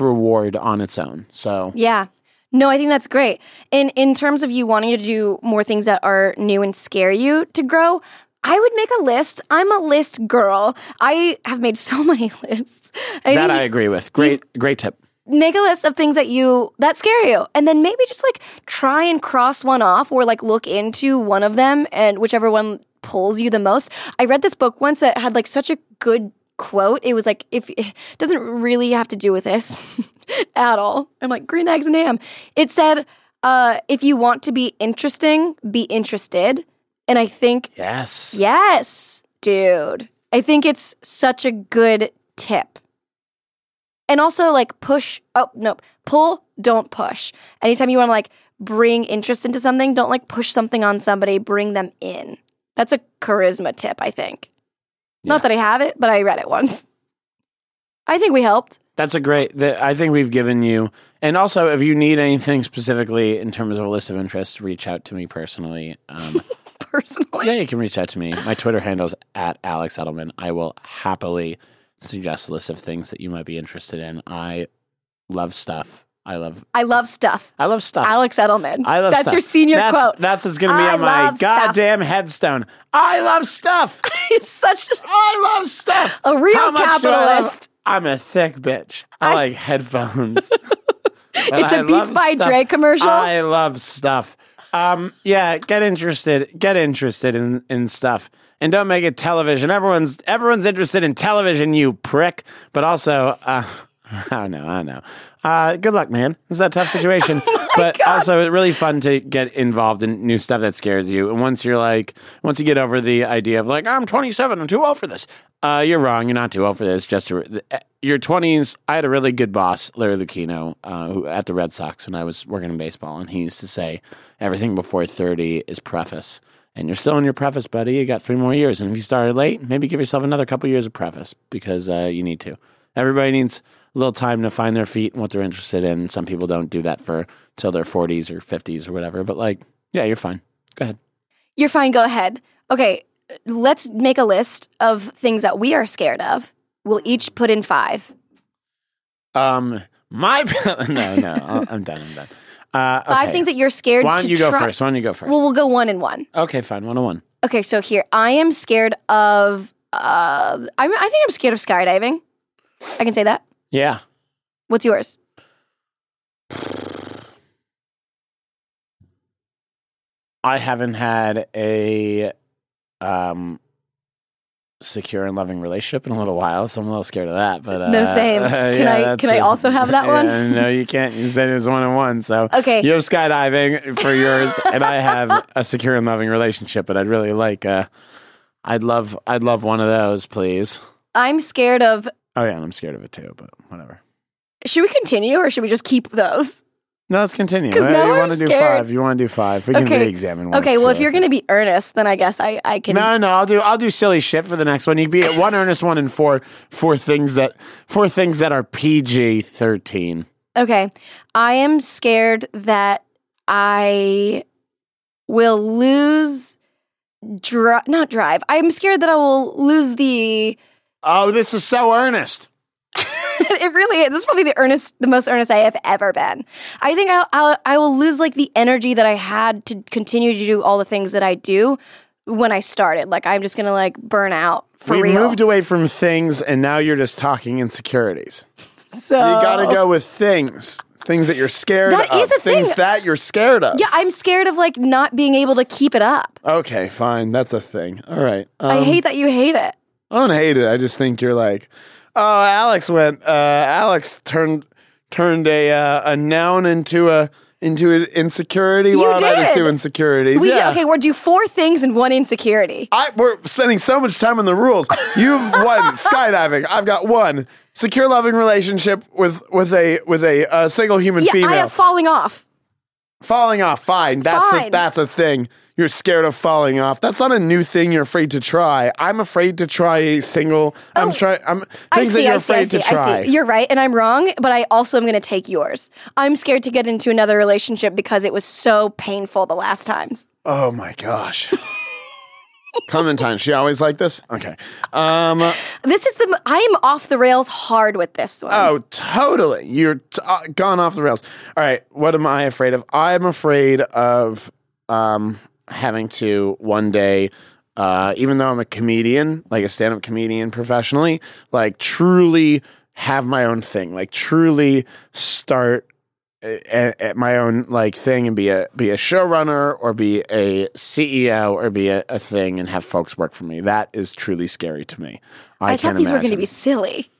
reward on its own. So yeah. No, I think that's great. In terms of you wanting to do more things that are new and scare you to grow, I would make a list. I'm a list girl. I have made so many lists. I agree with. Great tip. Make a list of things that scare you. And then maybe just like try and cross one off or like look into one of them and whichever one pulls you the most. I read this book once that had like such a good quote. It was like, it doesn't really have to do with this at all. I'm like, green eggs and ham. It said, if you want to be interesting, be interested. And I think, yes, dude, I think it's such a good tip. And also, like, pull, don't push. Anytime you want to, like, bring interest into something, don't, like, push something on somebody, bring them in. That's a charisma tip, I think. Yeah. Not that I have it, but I read it once. I think we helped. That's I think we've given you, and also, if you need anything specifically in terms of a list of interests, reach out to me personally. Yeah, you can reach out to me. My Twitter handle's @AlexEdelman. I will happily suggest a list of things that you might be interested in. I love stuff. I love stuff. Alex Edelman. I love stuff. That's your senior quote. That's what's going to be on my goddamn headstone. I love stuff. I love stuff. A real capitalist. I'm a thick bitch. I like headphones. It's a Beats by Dre commercial. I love stuff. Get interested in stuff. And don't make it television. Everyone's interested in television, you prick. But also, I don't know. Good luck, man. It's a tough situation. Oh my God. Also, it's really fun to get involved in new stuff that scares you. And once you get over the idea of like, I'm 27, I'm too old for this. You're wrong. You're not too old for this. Your 20s. I had a really good boss, Larry Lucchino, who at the Red Sox when I was working in baseball, and he used to say, everything before 30 is preface. And you're still in your preface, buddy. You got 3 more years. And if you started late, maybe give yourself another couple years of preface because you need to. Everybody needs a little time to find their feet and what they're interested in. Some people don't do that till their 40s or 50s or whatever. But like, yeah, you're fine. Go ahead. You're fine. Go ahead. Okay, let's make a list of things that we are scared of. We'll each put in 5. I'm done. 5 things that you're scared to try. Why don't you go first? Well, we'll go 1 and 1. Okay, fine. 1 and 1. Okay, so here. I am scared of... I think I'm scared of skydiving. I can say that? Yeah. What's yours? I haven't had a secure and loving relationship in a little while, so I'm a little scared of that. But no, same. Can I also have that one? No, you can't. You said it was 1 and 1, so okay. You have skydiving for yours, and I have a secure and loving relationship. But I'd really like. I'd love one of those, please. I'm scared of. Oh yeah, and I'm scared of it too. But whatever. Should we continue, or should we just keep those? No, let's continue. You want to do 5. We can re-examine one. Okay, well, if you're going to be earnest, then I guess I can... No, I'll do silly shit for the next one. You'd be at 1 earnest, 1 and 4 for things that are PG-13. Okay. I am scared that I will lose... not drive. I'm scared that I will lose the... Oh, this is so earnest. It really is. This is probably the most earnest I have ever been. I think I will lose like the energy that I had to continue to do all the things that I do when I started. Like I'm just gonna like burn out. We moved away from things, and now you're just talking insecurities. So you gotta go with things. Things that you're scared of. That is the thing. Things that you're scared of. Yeah, I'm scared of like not being able to keep it up. Okay, fine. That's a thing. All right. I hate that you hate it. I don't hate it. I just think you're like. Oh, Alex turned a noun into an insecurity. Why don't I just do insecurities? Okay, we're do 4 things and 1 insecurity. We're spending so much time on the rules. You've won skydiving. I've got 1 secure loving relationship with a single human female. I have falling off. Falling off, fine. That's a thing. You're scared of falling off. That's not a new thing you're afraid to try. I'm afraid to try a single. Things that you're afraid to try. You're right, and I'm wrong, but I also am going to take yours. I'm scared to get into another relationship because it was so painful the last times. Oh my gosh. Clementine, she always like this? Okay. I am off the rails hard with this one. Oh, totally. You're gone off the rails. All right, what am I afraid of? I'm afraid of having to one day even though I'm a comedian, like a stand-up comedian professionally, like truly have my own thing, like truly start at my own like thing and be a showrunner or be a CEO or be a thing and have folks work for me. That is truly scary to me. I thought these were going to be silly.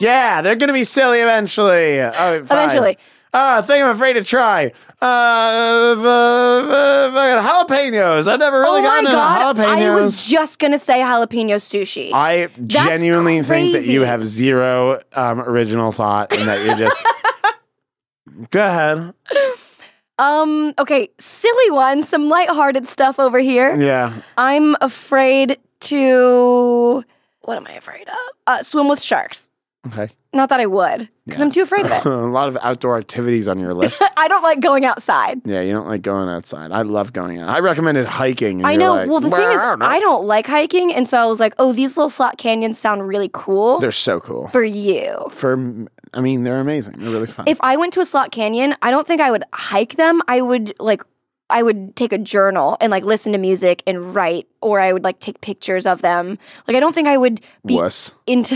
Yeah, they're going to be silly eventually. Oh, eventually. Oh, thing I'm afraid to try. Jalapenos. I've never really gotten into jalapenos. I was just going to say jalapeno sushi. That's genuinely crazy. Think that you have zero original thought and that you're just... Go ahead. Okay, silly one. Some lighthearted stuff over here. Yeah. I'm afraid to... What am I afraid of? Swim with sharks. Okay. Not that I would, because I'm too afraid of it. A lot of outdoor activities on your list. I don't like going outside. Yeah, you don't like going outside. I love going out. I recommended hiking. I know. Well, the thing is, I don't like hiking, and so I was like, oh, these little slot canyons sound really cool. They're so cool. For you. I mean, they're amazing. They're really fun. If I went to a slot canyon, I don't think I would hike them. I would take a journal and like listen to music and write, or I would like take pictures of them. Like I don't think I would be I don't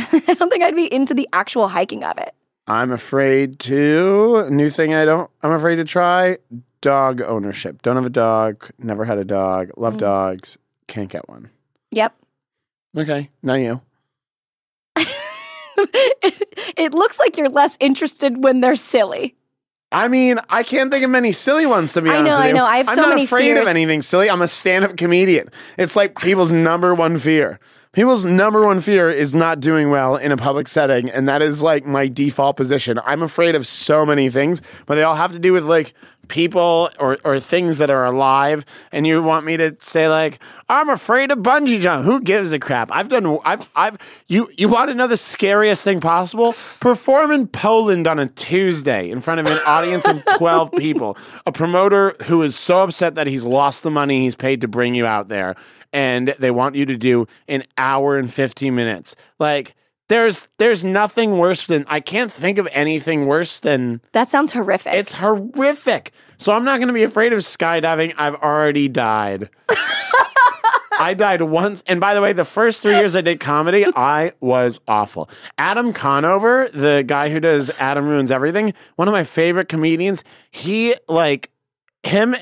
think I'd be into the actual hiking of it. I'm afraid to try dog ownership. Don't have a dog, never had a dog, love dogs, can't get one. Yep. Okay. Now you. It looks like you're less interested when they're silly. I mean, I can't think of many silly ones, to be honest with you. I know. I have so many fears. I'm not afraid of anything silly. I'm a stand-up comedian. It's like people's number one fear. People's number one fear is not doing well in a public setting, and that is like my default position. I'm afraid of so many things, but they all have to do with like people or things that are alive, and you want me to say like, I'm afraid of bungee jump. Who gives a crap? You want to know the scariest thing possible? Perform in Poland on a Tuesday in front of an audience of 12 people. A promoter who is so upset that he's lost the money he's paid to bring you out there, and they want you to do an hour and 15 minutes. Like, There's nothing worse than, I can't think of anything worse than... That sounds horrific. It's horrific. So I'm not going to be afraid of skydiving. I've already died. I died once. And by the way, the first 3 years I did comedy, I was awful. Adam Conover, the guy who does Adam Ruins Everything, one of my favorite comedians, him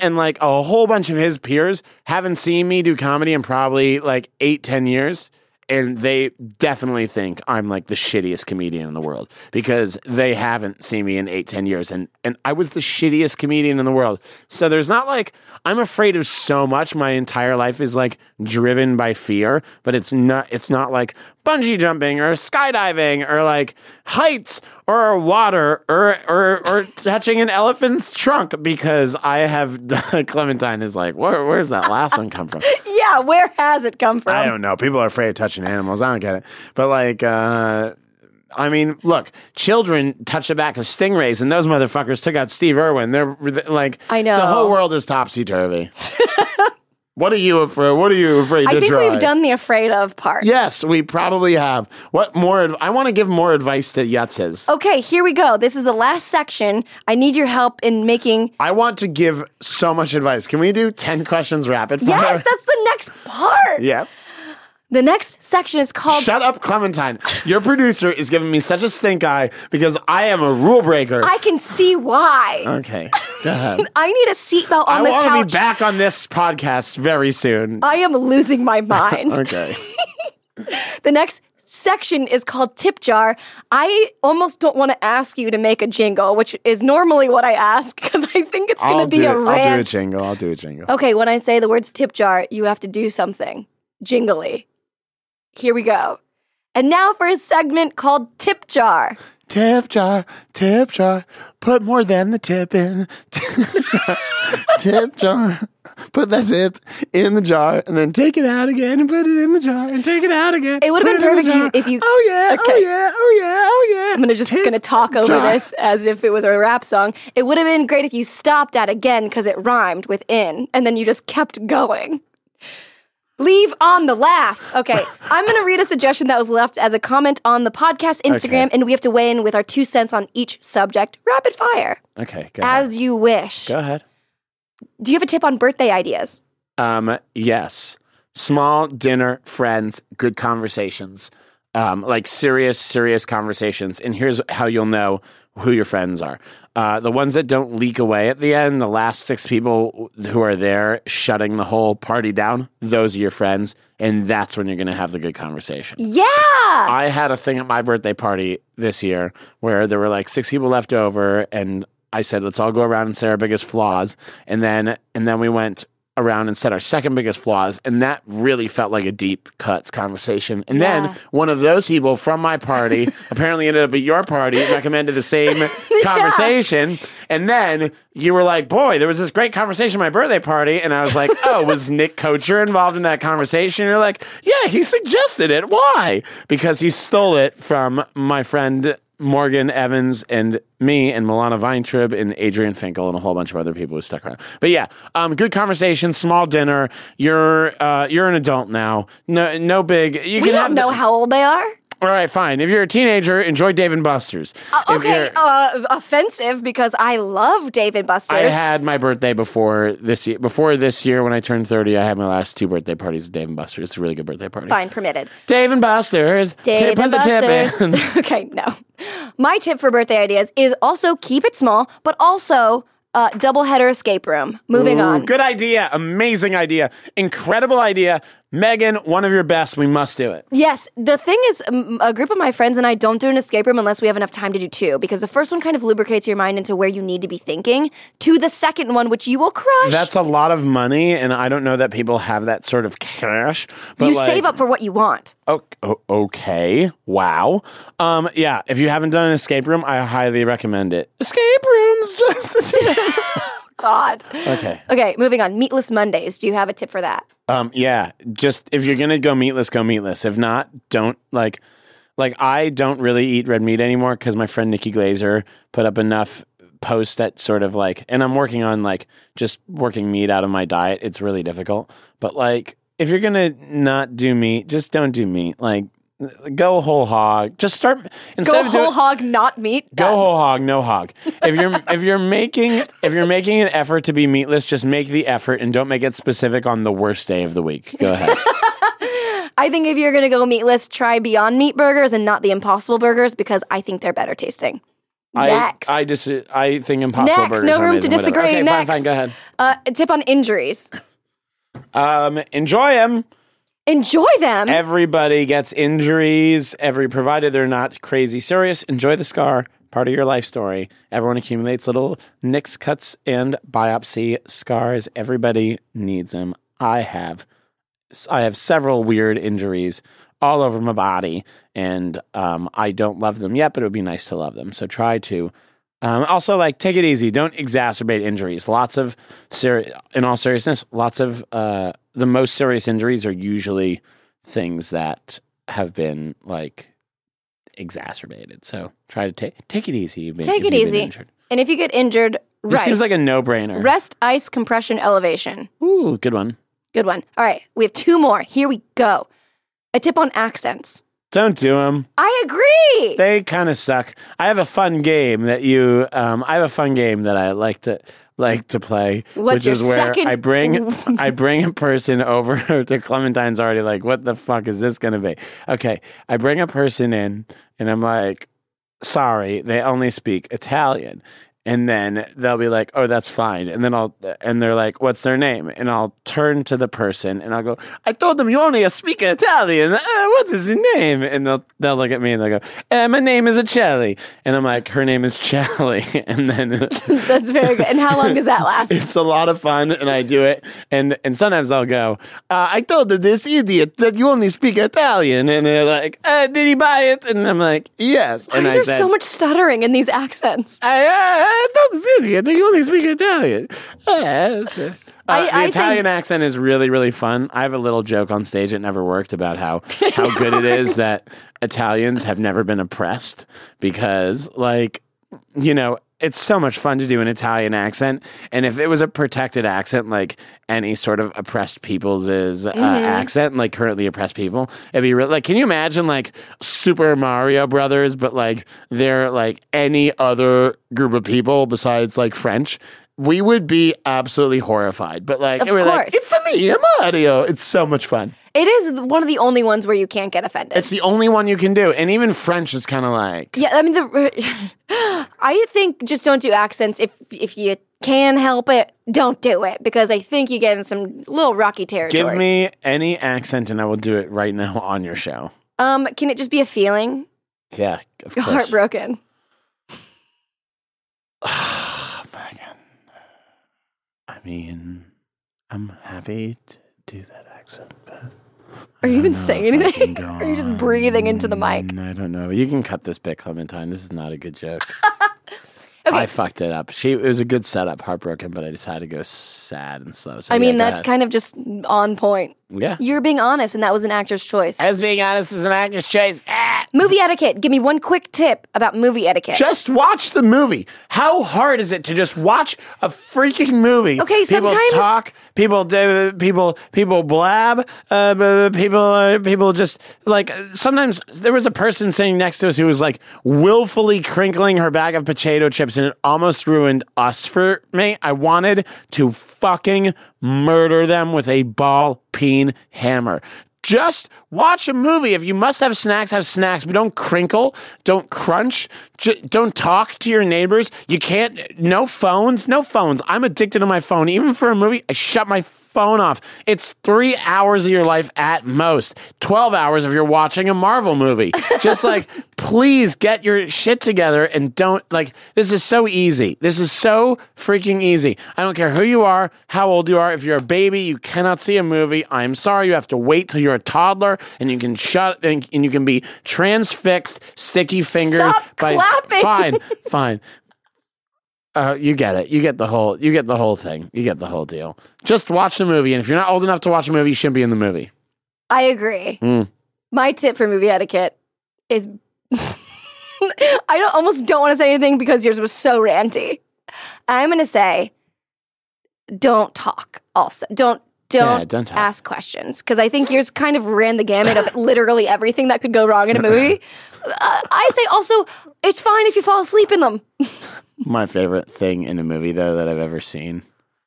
and like a whole bunch of his peers haven't seen me do comedy in probably like 8-10 years. And they definitely think I'm like the shittiest comedian in the world because they haven't seen me in 8-10 years. And I was the shittiest comedian in the world. So there's not like, I'm afraid of so much. My entire life is like driven by fear, but it's not like bungee jumping or skydiving or like heights or water or touching an elephant's trunk because I have, Clementine is like, where's that last one come from? Yeah, where has it come from? I don't know. People are afraid of touching animals. I don't get it. But like, I mean, look, children touch the back of stingrays, and those motherfuckers took out Steve Irwin. They're like, I know. The whole world is topsy-turvy. What are you afraid to try? I think we've done the afraid of part. Yes, we probably have. What more? I want to give more advice to Yutzes. Okay, here we go. This is the last section. I need your help in making... I want to give so much advice. Can we do 10 questions rapid fire? Yes, that's the next part. Yeah. The next section is called... Shut up, Clementine. Your producer is giving me such a stink eye because I am a rule breaker. I can see why. Okay, go ahead. I need a seatbelt on this couch. I want to be back on this podcast very soon. I am losing my mind. Okay. The next section is called Tip Jar. I almost don't want to ask you to make a jingle, which is normally what I ask because I think it's going to be a rant. I'll do a jingle. Okay, when I say the words Tip Jar, you have to do something jingly. Here we go. And now for a segment called Tip Jar. Tip jar, tip jar, put more than the tip in. Tip jar, tip jar, put that tip in the jar and then take it out again and put it in the jar and take it out again. It would have been perfect if you... Oh, yeah, okay. Oh, yeah. I'm going to talk over this as if it was a rap song. It would have been great if you stopped at again because it rhymed with in and then you just kept going. Leave on the laugh. Okay, I'm going to read a suggestion that was left as a comment on the podcast Instagram, and we have to weigh in with our 2 cents on each subject. Rapid fire. Okay, go ahead. As you wish. Go ahead. Do you have a tip on birthday ideas? Yes. Small dinner, friends, good conversations, like serious conversations. And here's how you'll know who your friends are. The ones that don't leak away at the end, the last six people who are there shutting the whole party down, those are your friends. And that's when you're going to have the good conversation. Yeah. I had a thing at my birthday party this year where there were like six people left over. And I said, let's all go around and say our biggest flaws. And then we went around and said our second biggest flaws, and that really felt like a deep cuts conversation. And then one of those people from my party apparently ended up at your party and recommended the same conversation. Yeah. And then you were like, boy, there was this great conversation at my birthday party. And I was like, oh, was Nick Kocher involved in that conversation? And you're like, yeah, he suggested it. Why? Because he stole it from my friend Morgan Evans and me and Milana Weintraub and Adrian Finkel and a whole bunch of other people who stuck around. But yeah, good conversation, small dinner. You're an adult now. No big. You we don't know how old they are. All right, fine. If you're a teenager, enjoy Dave & Buster's. Okay, offensive because I love Dave & Buster's. I had my birthday before this year when I turned 30, I had my last two birthday parties at Dave & Buster's. It's a really good birthday party. Fine, permitted. Dave & Buster's. Put the tip in. Okay, no. My tip for birthday ideas is also keep it small, but also doubleheader escape room. Moving on. Good idea. Amazing idea. Incredible idea. Megan, one of your best. We must do it. Yes. The thing is, a group of my friends and I don't do an escape room unless we have enough time to do two, because the first one kind of lubricates your mind into where you need to be thinking, to the second one, which you will crush. That's a lot of money, and I don't know that people have that sort of cash. But you save up for what you want. Okay. Wow. Yeah. If you haven't done an escape room, I highly recommend it. Escape rooms, just a tip. God. Okay, moving on. Meatless Mondays. Do you have a tip for that? Yeah, just if you're going to go meatless, go meatless. If not, don't like I don't really eat red meat anymore because my friend Nikki Glaser put up enough posts that sort of like, and I'm working on like just working meat out of my diet. It's really difficult. But like if you're going to not do meat, just don't do meat. Like go whole hog. Just start instead of whole hog, not meat. Go whole hog, no hog. If you're making an effort to be meatless, just make the effort and don't make it specific on the worst day of the week. Go ahead. I think if you're gonna go meatless, try Beyond Meat burgers and not the Impossible burgers because I think they're better tasting. Next. I think Impossible burgers. No room to disagree. Okay, next. Fine, go ahead. Tip on injuries. Enjoy them. Enjoy them. Everybody gets injuries. Provided they're not crazy serious. Enjoy the scar. Part of your life story. Everyone accumulates little nicks, cuts, and biopsy scars. Everybody needs them. I have several weird injuries all over my body, and I don't love them yet, but it would be nice to love them. So try to. Also, like, take it easy. Don't exacerbate injuries. In all seriousness, the most serious injuries are usually things that have been, like, exacerbated. So try to take it easy. Take it easy. And if you get injured, rest. This seems like a no-brainer. Rest, ice, compression, elevation. Ooh, good one. Good one. All right, we have two more. Here we go. A tip on accents. Don't do them. I agree. They kind of suck. I have a fun game that I like to play, I bring a person over to Clementine's already like, what the fuck is this going to be? Okay, I bring a person in, and I'm like, sorry, they only speak Italian. And then they'll be like, oh, that's fine. And then they're like, what's their name? And I'll turn to the person and I'll go, I told them you only speak Italian. What is his name? And they'll look at me and they'll go, my name is Acelli. And I'm like, her name is Chelly. And then that's very good. And how long does that last? It's a lot of fun. And I do it. And sometimes I'll go, I told this idiot that you only speak Italian. And they're like, did he buy it? And I'm like, yes. Why is there so much stuttering in these accents? You only speak Italian. Yes. The Italian accent is really, really fun. I have a little joke on stage. It never worked about how good it is that Italians have never been oppressed because, like, you know, it's so much fun to do an Italian accent. And if it was a protected accent, like any sort of oppressed people's accent, like currently oppressed people, it'd be like, can you imagine like Super Mario Brothers, but like they're like any other group of people besides like French? we would be absolutely horrified. But like, we're like, it's the Mia Mario. It's so much fun. It is one of the only ones where you can't get offended. It's the only one you can do. And even French is kind of like... Yeah, I mean, I think just don't do accents. If you can help it, don't do it. Because I think you get in some little rocky territory. Give me any accent and I will do it right now on your show. Can it just be a feeling? Yeah, of course. Heartbroken. Oh, Megan. I mean, I'm happy to do that accent, but... Are you even saying anything? Or are you just breathing into the mic? I don't know. You can cut this bit, Clementine. This is not a good joke. Okay. I fucked it up. It was a good setup, heartbroken, but I decided to go sad and slow. So I mean, that's kind of just on point. Yeah. You're being honest, and that was an actor's choice. As being honest is an actor's choice. Ah! Movie etiquette. Give me one quick tip about movie etiquette. Just watch the movie. How hard is it to just watch a freaking movie? Okay, sometimes people talk, people blab, people just like sometimes there was a person sitting next to us who was like willfully crinkling her bag of potato chips, and it almost ruined us for me. I wanted to fucking murder them with a ball-peen hammer. Just watch a movie. If you must have snacks, but don't crinkle, don't crunch, don't talk to your neighbors. You can't, no phones. I'm addicted to my phone. Even for a movie, I shut my phone off. It's 3 hours of your life at most, 12 hours if you're watching a Marvel movie. Just like, please get your shit together and don't, like, this is so easy. This is so freaking easy. I don't care who you are, how old you are. If you're a baby, you cannot see a movie. I'm sorry, you have to wait till you're a toddler and you can and you can be transfixed, sticky fingered. Stop clapping. Fine. You get it. You get the whole thing. You get the whole deal. Just watch the movie, and if you're not old enough to watch a movie, you shouldn't be in the movie. I agree. My tip for movie etiquette is I almost don't want to say anything because yours was so ranty. I'm going to say don't talk also. Don't talk. Ask questions, because I think yours kind of ran the gamut of literally everything that could go wrong in a movie. I say also it's fine if you fall asleep in them. My favorite thing in a movie, though, that I've ever seen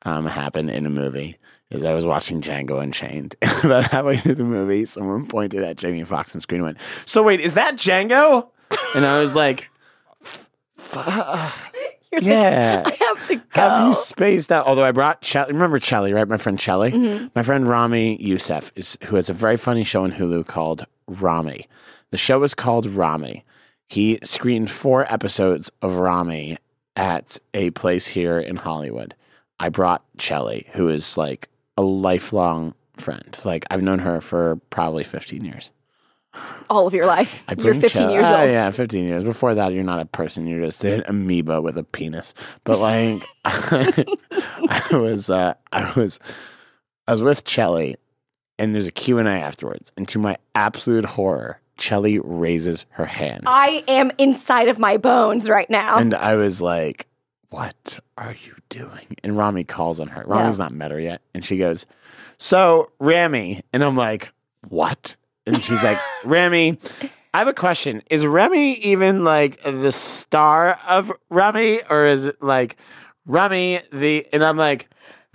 happen in a movie is I was watching Django Unchained. About halfway through the movie, someone pointed at Jamie Foxx on screen and went, "So wait, is that Django?" And I was like, yeah. I have to go. Have you spaced out? Although I brought Chelly. Remember Chelly, right? My friend Chelly. Mm-hmm. My friend Rami Youssef, who has a very funny show on Hulu called Rami. The show is called Rami. He screened 4 episodes of Rami at a place here in Hollywood. I brought Chelly, who is like a lifelong friend. Like, I've known her for probably 15 years. All of your life. You're 15 years old. Yeah, 15 years. Before that, you're not a person. You're just an amoeba with a penis. But like, I was with Chelly, and there's a Q&A afterwards. And to my absolute horror, Chelly raises her hand. I am inside of my bones right now. And I was like, what are you doing? And Rami calls on her. Rami's not met her yet. And she goes, so Rami. And I'm like, what? And she's like, Rami, I have a question. Is Rami even like the star of Rami? Or is it like Rami the... And I'm like...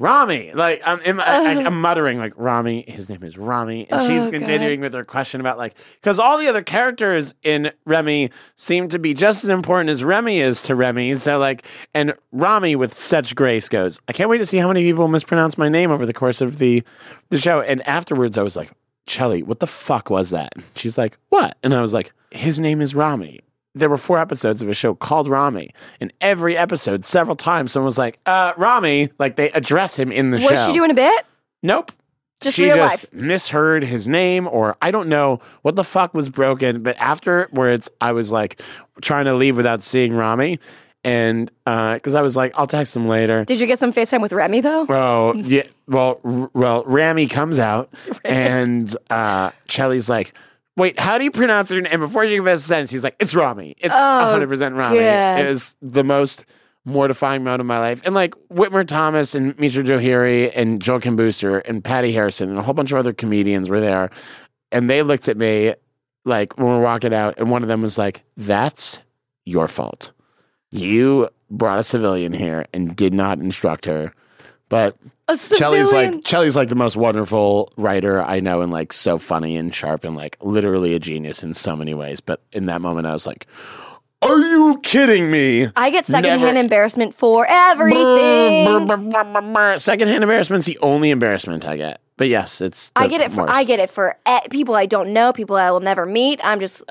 Rami, like I'm muttering like Rami, his name is Rami, and she's continuing with her question about like, because all the other characters in Remi seem to be just as important as Remi is to Remi. So like, and Rami with such grace goes, I can't wait to see how many people mispronounce my name over the course of the show. And afterwards I was like, Chelly, what the fuck was that? And she's like, what? And I was like, his name is Rami. There were 4 episodes of a show called Rami, and every episode, several times, someone was like, Rami, like they address him in the show. Was she doing a bit? Nope. She just misheard his name, or I don't know what the fuck was broken, but afterwards, I was like trying to leave without seeing Rami, and because I was like, I'll text him later. Did you get some FaceTime with Remi, though? Well, yeah. Well, Rami comes out, and Chelly's like, wait, how do you pronounce it? And before she can finish the sentence, he's like, it's Rami. It's 100% Rami. God. It was the most mortifying moment of my life. And like Whitmer Thomas and Mitra Johiri and Joel Kim Booster and Patty Harrison and a whole bunch of other comedians were there. And they looked at me like when we were walking out, and one of them was like, that's your fault. You brought a civilian here and did not instruct her. But Shelley's like the most wonderful writer I know, and like so funny and sharp and like literally a genius in so many ways. But in that moment, I was like, are you kidding me? I get secondhand embarrassment for everything. Secondhand embarrassment's the only embarrassment I get. But yes, it's the worst. I get it for people I don't know, people I will never meet. I'm just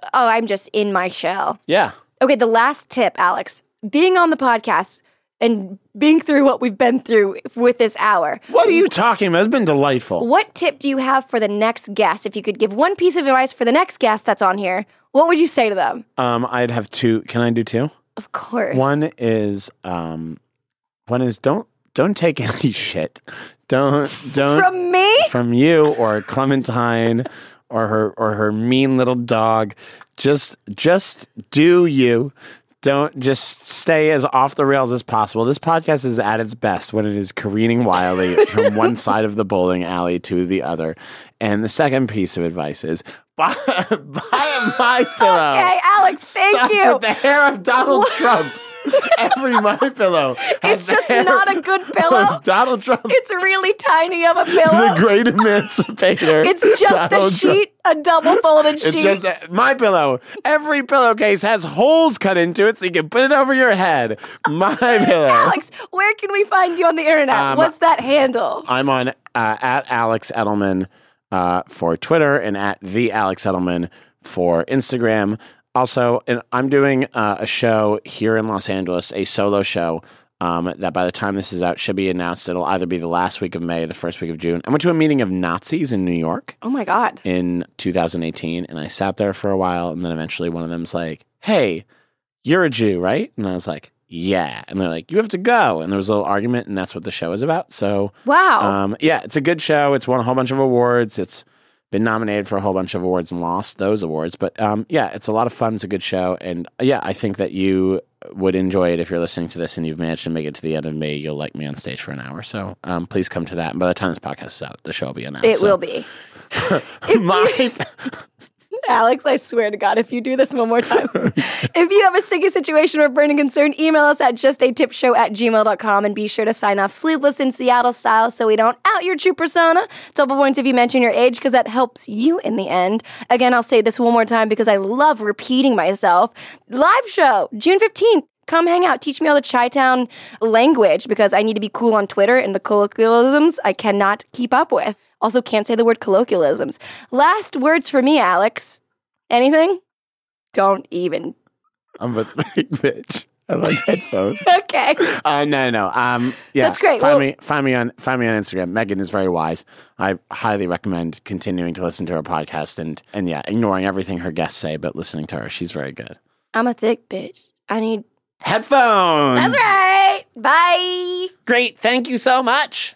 in my shell. Yeah. Okay, the last tip, Alex, being on the podcast and being through what we've been through with this hour. What are you talking about? It's been delightful. What tip do you have for the next guest? If you could give one piece of advice for the next guest that's on here, what would you say to them? I'd have two. Can I do two? Of course. One is don't take any shit. Don't from me? From you or Clementine or her mean little dog. Just do you. Don't just stay as off the rails as possible. This podcast is at its best when it is careening wildly from one side of the bowling alley to the other. And the second piece of advice is buy My Pillow. Okay, Alex, thank you. With the hair of Donald Trump. Every My Pillow. It's just not a good pillow. Donald Trump. It's really tiny of a pillow. The great emancipator. It's just Donald a sheet, Trump. A double-folded sheet. It's just My Pillow. Every pillowcase has holes cut into it so you can put it over your head. My Pillow. Alex, where can we find you on the internet? What's that handle? I'm on at Alex Edelman for Twitter and at the Alex Edelman for Instagram. Also, and I'm doing a show here in Los Angeles, a solo show that by the time this is out should be announced. It'll either be the last week of May or the first week of June. I went to a meeting of Nazis in New York. Oh, my God. In 2018, and I sat there for a while, and then eventually one of them's like, hey, you're a Jew, right? And I was like, yeah. And they're like, you have to go. And there was a little argument, and that's what the show is about. So, wow. Yeah, it's a good show. It's won a whole bunch of awards. It's been nominated for a whole bunch of awards and lost those awards. But yeah, it's a lot of fun. It's a good show. And yeah, I think that you would enjoy it if you're listening to this and you've managed to make it to the end of May. You'll like me on stage for an hour. So please come to that. And by the time this podcast is out, the show will be announced. It will be. Alex, I swear to God, if you do this one more time. If you have a sticky situation or burning concern, email us at justatipshow@gmail.com and be sure to sign off Sleepless in Seattle style so we don't out your true persona. Double points if you mention your age because that helps you in the end. Again, I'll say this one more time because I love repeating myself. Live show, June 15th. Come hang out. Teach me all the Chi-Town language because I need to be cool on Twitter and the colloquialisms I cannot keep up with. Also, can't say the word colloquialisms. Last words for me, Alex. Anything? Don't even. I'm a big bitch. I like headphones. Okay. No. Yeah. That's great. Find me on Instagram. Megan is very wise. I highly recommend continuing to listen to her podcast and yeah, ignoring everything her guests say, but listening to her. She's very good. I'm a thick bitch. I need headphones. That's right. Bye. Great. Thank you so much.